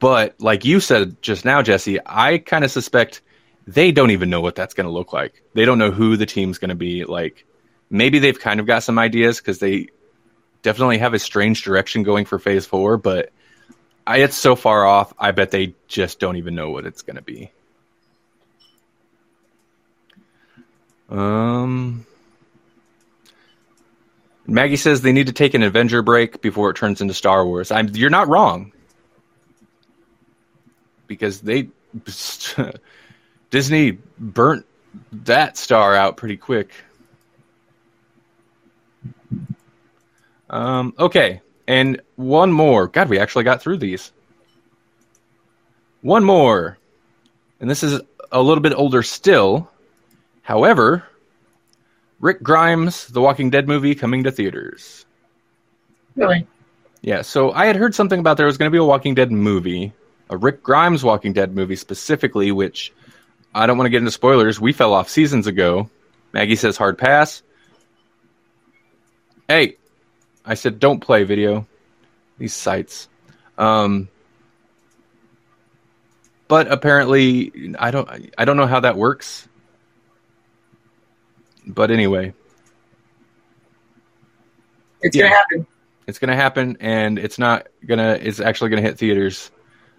But like you said just now, Jesse, I kind of suspect they don't even know what that's going to look like. They don't know who the team's going to be. Like, maybe they've kind of got some ideas because they definitely have a strange direction going for phase four, but I, it's so far off. I bet they just don't even know what it's going to be. Um, Maggie says they need to take an Avenger break before it turns into Star Wars. I'm, you're not wrong. Because they Disney burnt that star out pretty quick. Um, okay, and one more. God, we actually got through these. One more. And this is a little bit older still. However, Rick Grimes, The Walking Dead movie, coming to theaters. Really? Yeah, so I had heard something about there was going to be a Walking Dead movie. A Rick Grimes Walking Dead movie specifically, which I don't want to get into spoilers. We fell off seasons ago. Maggie says hard pass. Hey, I said don't play video. These sites. Um, but apparently, I don't. I don't know how that works. But anyway, it's yeah. gonna happen. It's gonna happen, and it's not gonna. It's actually gonna hit theaters.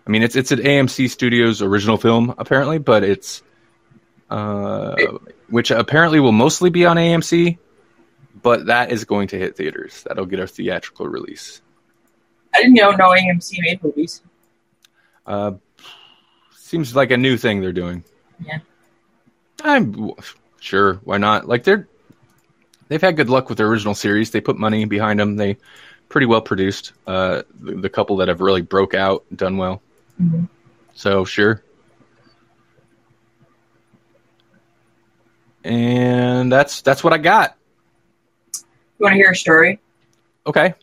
I mean, it's it's an A M C Studios original film, apparently, but it's uh, which apparently will mostly be on A M C, but that is going to hit theaters. That'll get a theatrical release. I didn't know no A M C made movies. Uh, seems like a new thing they're doing. Yeah, I'm sure. Why not? Like they're they've had good luck with their original series. They put money behind them. They pretty well produced. Uh, the, the couple that have really broke out, done well. Mm-hmm. So sure. And that's that's what I got. You want to hear a story? Okay.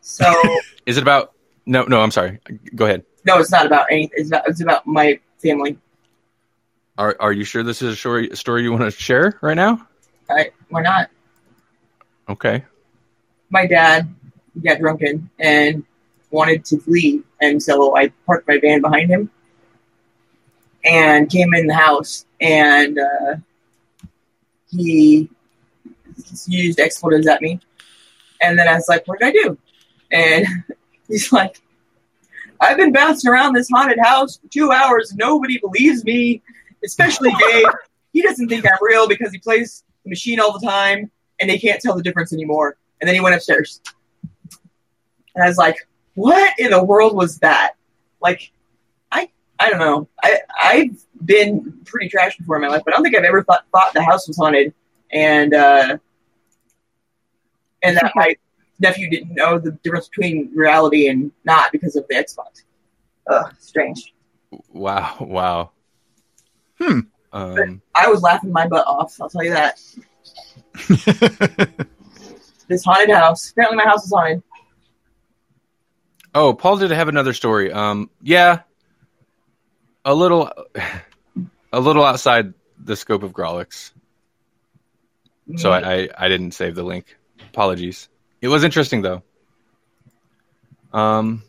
So is it about no no I'm sorry. Go ahead. No, it's not about anything. It's not, it's about my family. Are are you sure this is a story story you want to share right now? I, why not? Okay. My dad got drunken and wanted to leave, and so I parked my van behind him and came in the house, and uh, he used expletives at me, and then I was like, what did I do? And he's like, I've been bouncing around this haunted house for two hours, nobody believes me, especially Dave. He doesn't think I'm real because he plays the machine all the time, and they can't tell the difference anymore. And then he went upstairs. And I was like, what in the world was that? Like, I I don't know. I, I've been pretty trash before in my life, but I don't think I've ever thought, thought the house was haunted. And uh, and that my nephew didn't know the difference between reality and not because of the Xbox. Ugh, strange. Wow, wow. Hmm. Um, I was laughing my butt off, I'll tell you that. This haunted house. Apparently my house is haunted. Oh, Paul did have another story. Um, yeah, a little, a little outside the scope of Grawlix. So I, I, I didn't save the link. Apologies. It was interesting though. Um.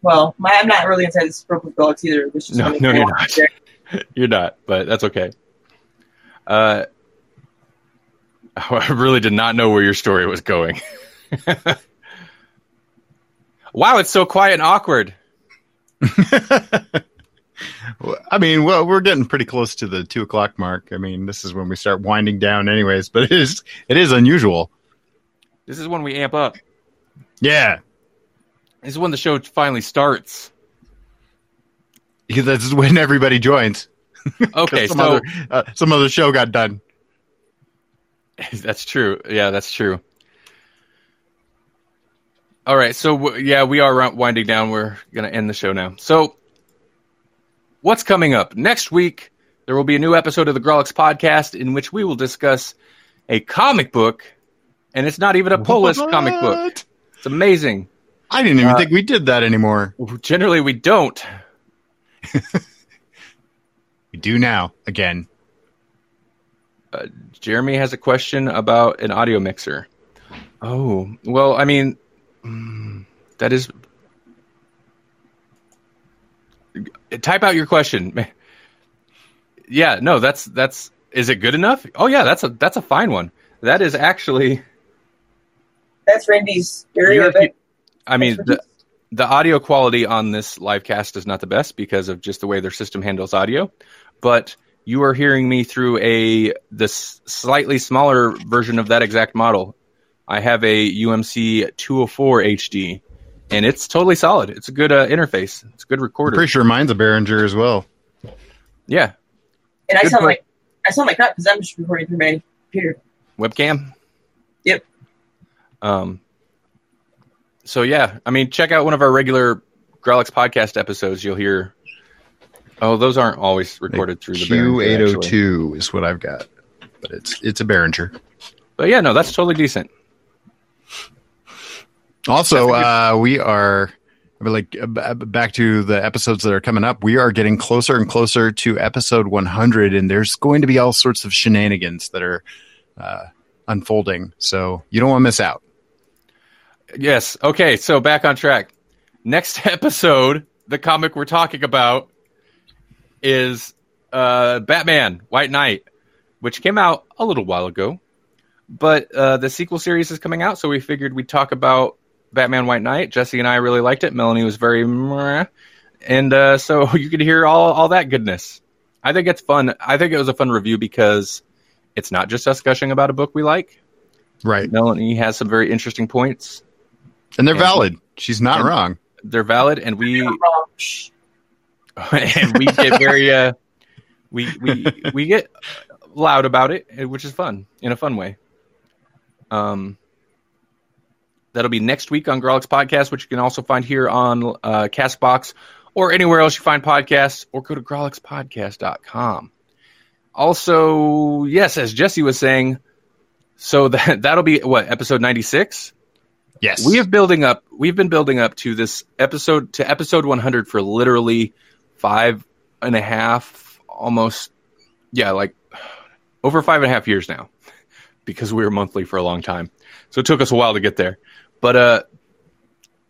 Well, my, I'm not really inside the scope of Grawlix either. Which is no, no, you're not. You're not, but that's okay. Uh, I really did not know where your story was going. Wow, it's so quiet and awkward. I mean, well, we're getting pretty close to the two o'clock mark. I mean, this is when we start winding down anyways, but it is it is unusual. This is when we amp up. Yeah. This is when the show finally starts. Yeah, this is when everybody joins. Okay, some, so... other, uh, some other show got done. That's true. Yeah, that's true. All right, so yeah, we are winding down. We're going to end the show now. So what's coming up? Next week, there will be a new episode of the Grawlix Podcast in which we will discuss a comic book, and it's not even a Polish what? comic book. It's amazing. I didn't even uh, think we did that anymore. Generally, we don't. We do now, again. Uh, Jeremy has a question about an audio mixer. Oh, well, I mean, that is... Type out your question. Yeah, no, that's... that's. Is it good enough? Oh, yeah, that's a that's a fine one. That is actually... That's Randy's area. I mean, the, the audio quality on this live cast is not the best because of just the way their system handles audio. But you are hearing me through a this slightly smaller version of that exact model. I have a U M C two oh four H D, and it's totally solid. It's a good uh, interface. It's a good recorder. I'm pretty sure mine's a Behringer as well. Yeah. And I sound, like, I sound like that because I'm just recording through my computer. Webcam? Yep. Um. So, yeah, I mean, check out one of our regular Grawlix podcast episodes. You'll hear. Oh, those aren't always recorded like through the Behringer. Q eight oh two is what I've got, but it's it's a Behringer. But, yeah, no, that's totally decent. Also, uh, we are like back to the episodes that are coming up. We are getting closer and closer to episode one hundred, and there's going to be all sorts of shenanigans that are uh, unfolding. So you don't want to miss out. Yes. Okay. So back on track. Next episode, the comic we're talking about is uh, Batman, White Knight, which came out a little while ago. But uh, the sequel series is coming out, so we figured we'd talk about Batman, White Knight. Jesse and I really liked it. Melanie was very... Meh. And uh, so you could hear all, all that goodness. I think it's fun. I think it was a fun review because it's not just us gushing about a book we like. Right. Melanie has some very interesting points. And they're and, valid. She's not wrong. They're valid, and we and we get very uh, we we we get loud about it, which is fun in a fun way. Um, that'll be next week on Grawlix Podcast, which you can also find here on uh, Castbox or anywhere else you find podcasts, or go to Grawlix Podcast dot com. Also, yes, as Jesse was saying, so that that'll be what, episode ninety-six. Yes. We have building up we've been building up to this episode to episode one hundred for literally five and a half, almost yeah, like over five and a half years now, because we were monthly for a long time. So it took us a while to get there. But uh,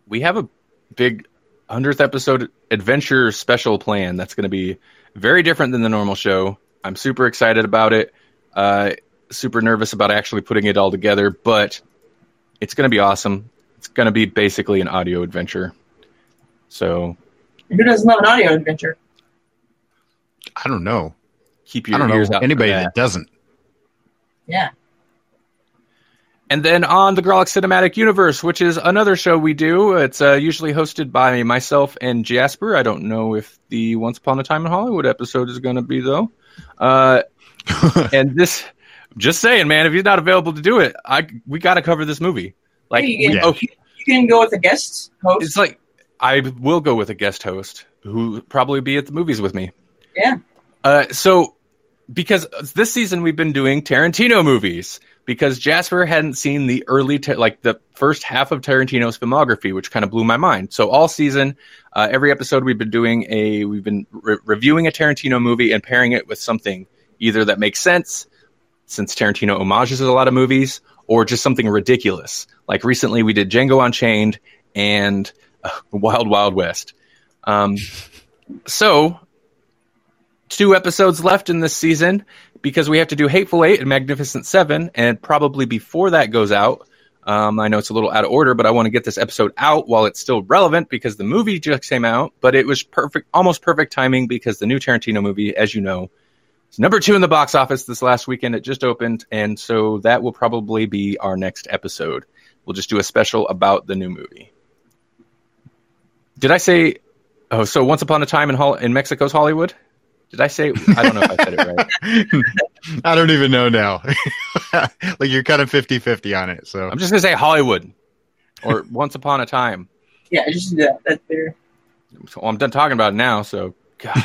we have a big one hundredth episode adventure special plan that's going to be very different than the normal show. I'm super excited about it. Uh, super nervous about actually putting it all together, but it's going to be awesome. It's going to be basically an audio adventure. So, who doesn't love an audio adventure? I don't know. Keep your I don't ears know out. Anybody that. that doesn't. Yeah. And then on the Grawlix Cinematic Universe, which is another show we do. It's uh, usually hosted by myself and Jasper. I don't know if the Once Upon a Time in Hollywood episode is going to be, though. Uh, and this, just saying, man, if you're not available to do it, I we got to cover this movie. Like, hey, you, can, yeah. okay. you can go with a guest host. It's like, I will go with a guest host who will probably be at the movies with me. Yeah. Uh, so, because this season we've been doing Tarantino movies. Because Jasper hadn't seen the early, ta- like the first half of Tarantino's filmography, which kind of blew my mind. So all season, uh, every episode we've been doing a, we've been re- reviewing a Tarantino movie and pairing it with something either that makes sense, since Tarantino homages a lot of movies, or just something ridiculous. Like recently we did Django Unchained and uh, Wild Wild West. Um, so two episodes left in this season, because we have to do Hateful Eight and Magnificent Seven, and probably before that goes out, um, I know it's a little out of order, but I want to get this episode out while it's still relevant because the movie just came out, but it was perfect, almost perfect timing because the new Tarantino movie, as you know, is number two in the box office this last weekend. It just opened, and so that will probably be our next episode. We'll just do a special about the new movie. Did I say... Oh, so Once Upon a Time in, Hol- in Mexico's Hollywood? Did I say? I don't know if I said it right. I don't even know now. Like, you're kind of fifty-fifty on it. So I'm just going to say Hollywood or Once Upon a Time. Yeah, just do that. That's fair. So, well, I'm done talking about it now, so God.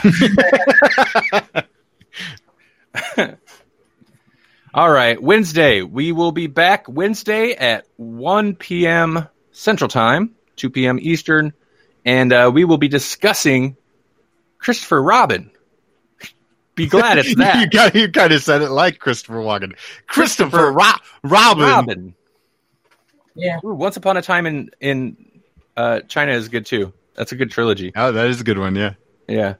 All right, Wednesday. We will be back Wednesday at one p.m. Central Time, two p.m. Eastern, and uh, we will be discussing Christopher Robin. Be glad it's that. you, kind of, you kind of said it like Christopher Walken. Christopher, Christopher Ro- Robin. Robin. Yeah. Ooh, Once Upon a Time in in uh, China is good too. That's a good trilogy. Oh, that is a good one. Yeah. Yeah.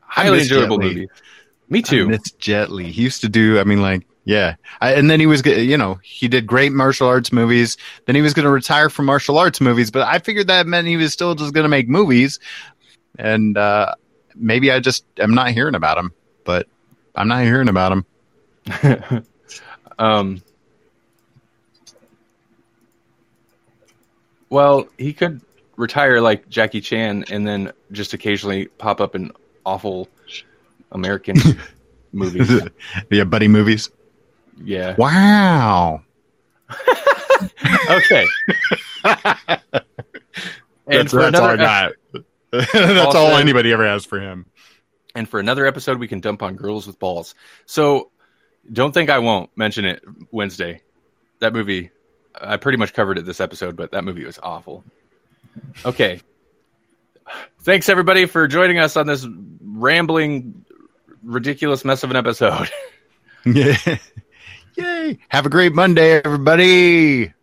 Highly enjoyable movie. Me too. I miss Jet Li. He used to do. I mean, like, yeah. I, and then he was, you know, he did great martial arts movies. Then he was going to retire from martial arts movies, but I figured that meant he was still just going to make movies. And uh, maybe I just am not hearing about him. But I'm not hearing about him. um. Well, he could retire like Jackie Chan and then just occasionally pop up in awful American movies. Yeah, buddy movies. Yeah. Wow. Okay. And that's that's all I got. That's also, all anybody ever has for him. And for another episode, we can dump on Girls with Balls. So don't think I won't mention it Wednesday. That movie, I pretty much covered it this episode, but that movie was awful. Okay. Thanks, everybody, for joining us on this rambling, ridiculous mess of an episode. Yeah. Yay. Have a great Monday, everybody.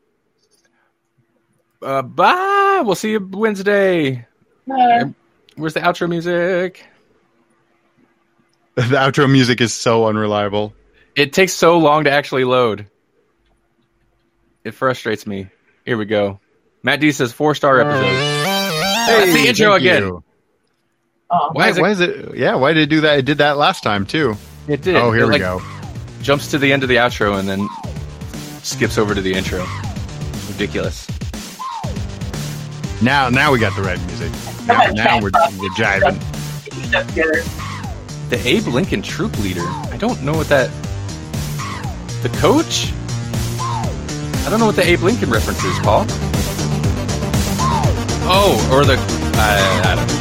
Uh, bye. We'll see you Wednesday. Bye. Where's the outro music? The outro music is so unreliable. It takes so long to actually load. It frustrates me. Here we go. Matt D says four-star episode. Hey, that's the intro again. Oh, why, is it, why is it? Yeah, why did it do that? It did that last time too. It did. Oh, here it, we like, go. Jumps to the end of the outro and then skips over to the intro. Ridiculous. Now, now we got the right music. Now, now we're, we're jiving. The Abe Lincoln troop leader. I don't know what that. The coach. I don't know what the Abe Lincoln reference is, Paul. Oh, or the... Uh, I don't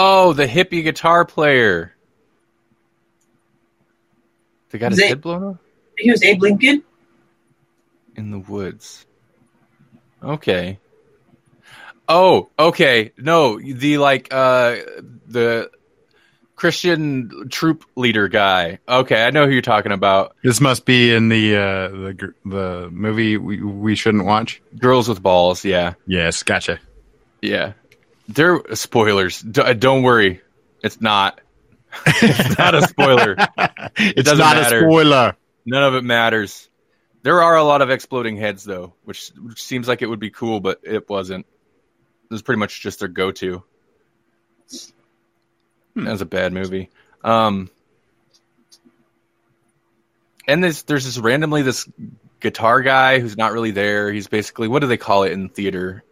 Oh, the hippie guitar player. They got his head blown off? He was Abe Lincoln? In the woods. Okay. Oh, okay. No, the, like, uh, the Christian troop leader guy. Okay, I know who you're talking about. This must be in the uh, the, the movie we, we shouldn't watch? Girls with Balls, yeah. Yes, gotcha. Yeah. They're spoilers. D- don't worry. It's not. It's not a spoiler. It doesn't not matter. A spoiler. None of it matters. There are a lot of exploding heads, though, which, which seems like it would be cool, but it wasn't. It was pretty much just their go-to. Hmm. That was a bad movie. Um, and there's, there's this randomly this guitar guy who's not really there. He's basically, what do they call it in theater?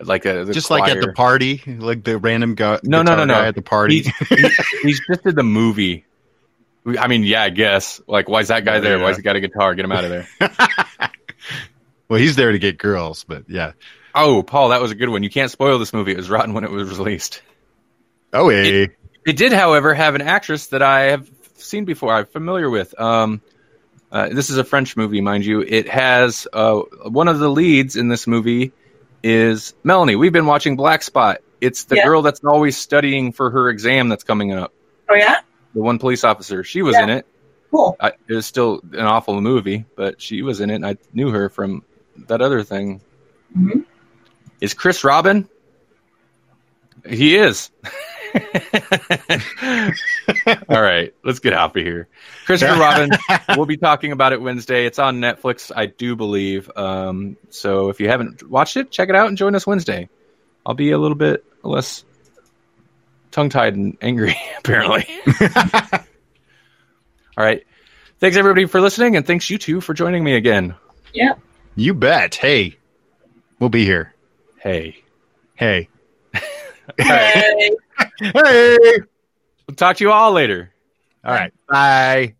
Like a the just choir. Like at the party, like the random guy. No, no, no, no. At the party, he's, he's just in the movie. I mean, yeah, I guess. Like, why is that guy yeah, there? Yeah. Why's he got a guitar? Get him out of there. Well, he's there to get girls, but yeah. Oh, Paul, that was a good one. You can't spoil this movie. It was rotten when it was released. Oh, hey. It, it did, however, have an actress that I have seen before. I'm familiar with. Um, uh, this is a French movie, mind you. It has uh, one of the leads in this movie. Is Melanie. We've been watching Black Spot. It's the yeah. girl that's always studying for her exam that's coming up. Oh, yeah? The one police officer. She was yeah. in it. Cool. I, it was still an awful movie, but she was in it, and I knew her from that other thing. Mm-hmm. Is Chris Robin? He is. All right. Let's get out of here. Christopher Robin, we'll be talking about it Wednesday. It's on Netflix, I do believe. Um, so if you haven't watched it, check it out and join us Wednesday. I'll be a little bit less tongue-tied and angry, apparently. All right. Thanks, everybody, for listening, and thanks, you two, for joining me again. Yeah. You bet. Hey. We'll be here. Hey. Hey. Hey. Hey. We'll talk to you all later. All right. Bye.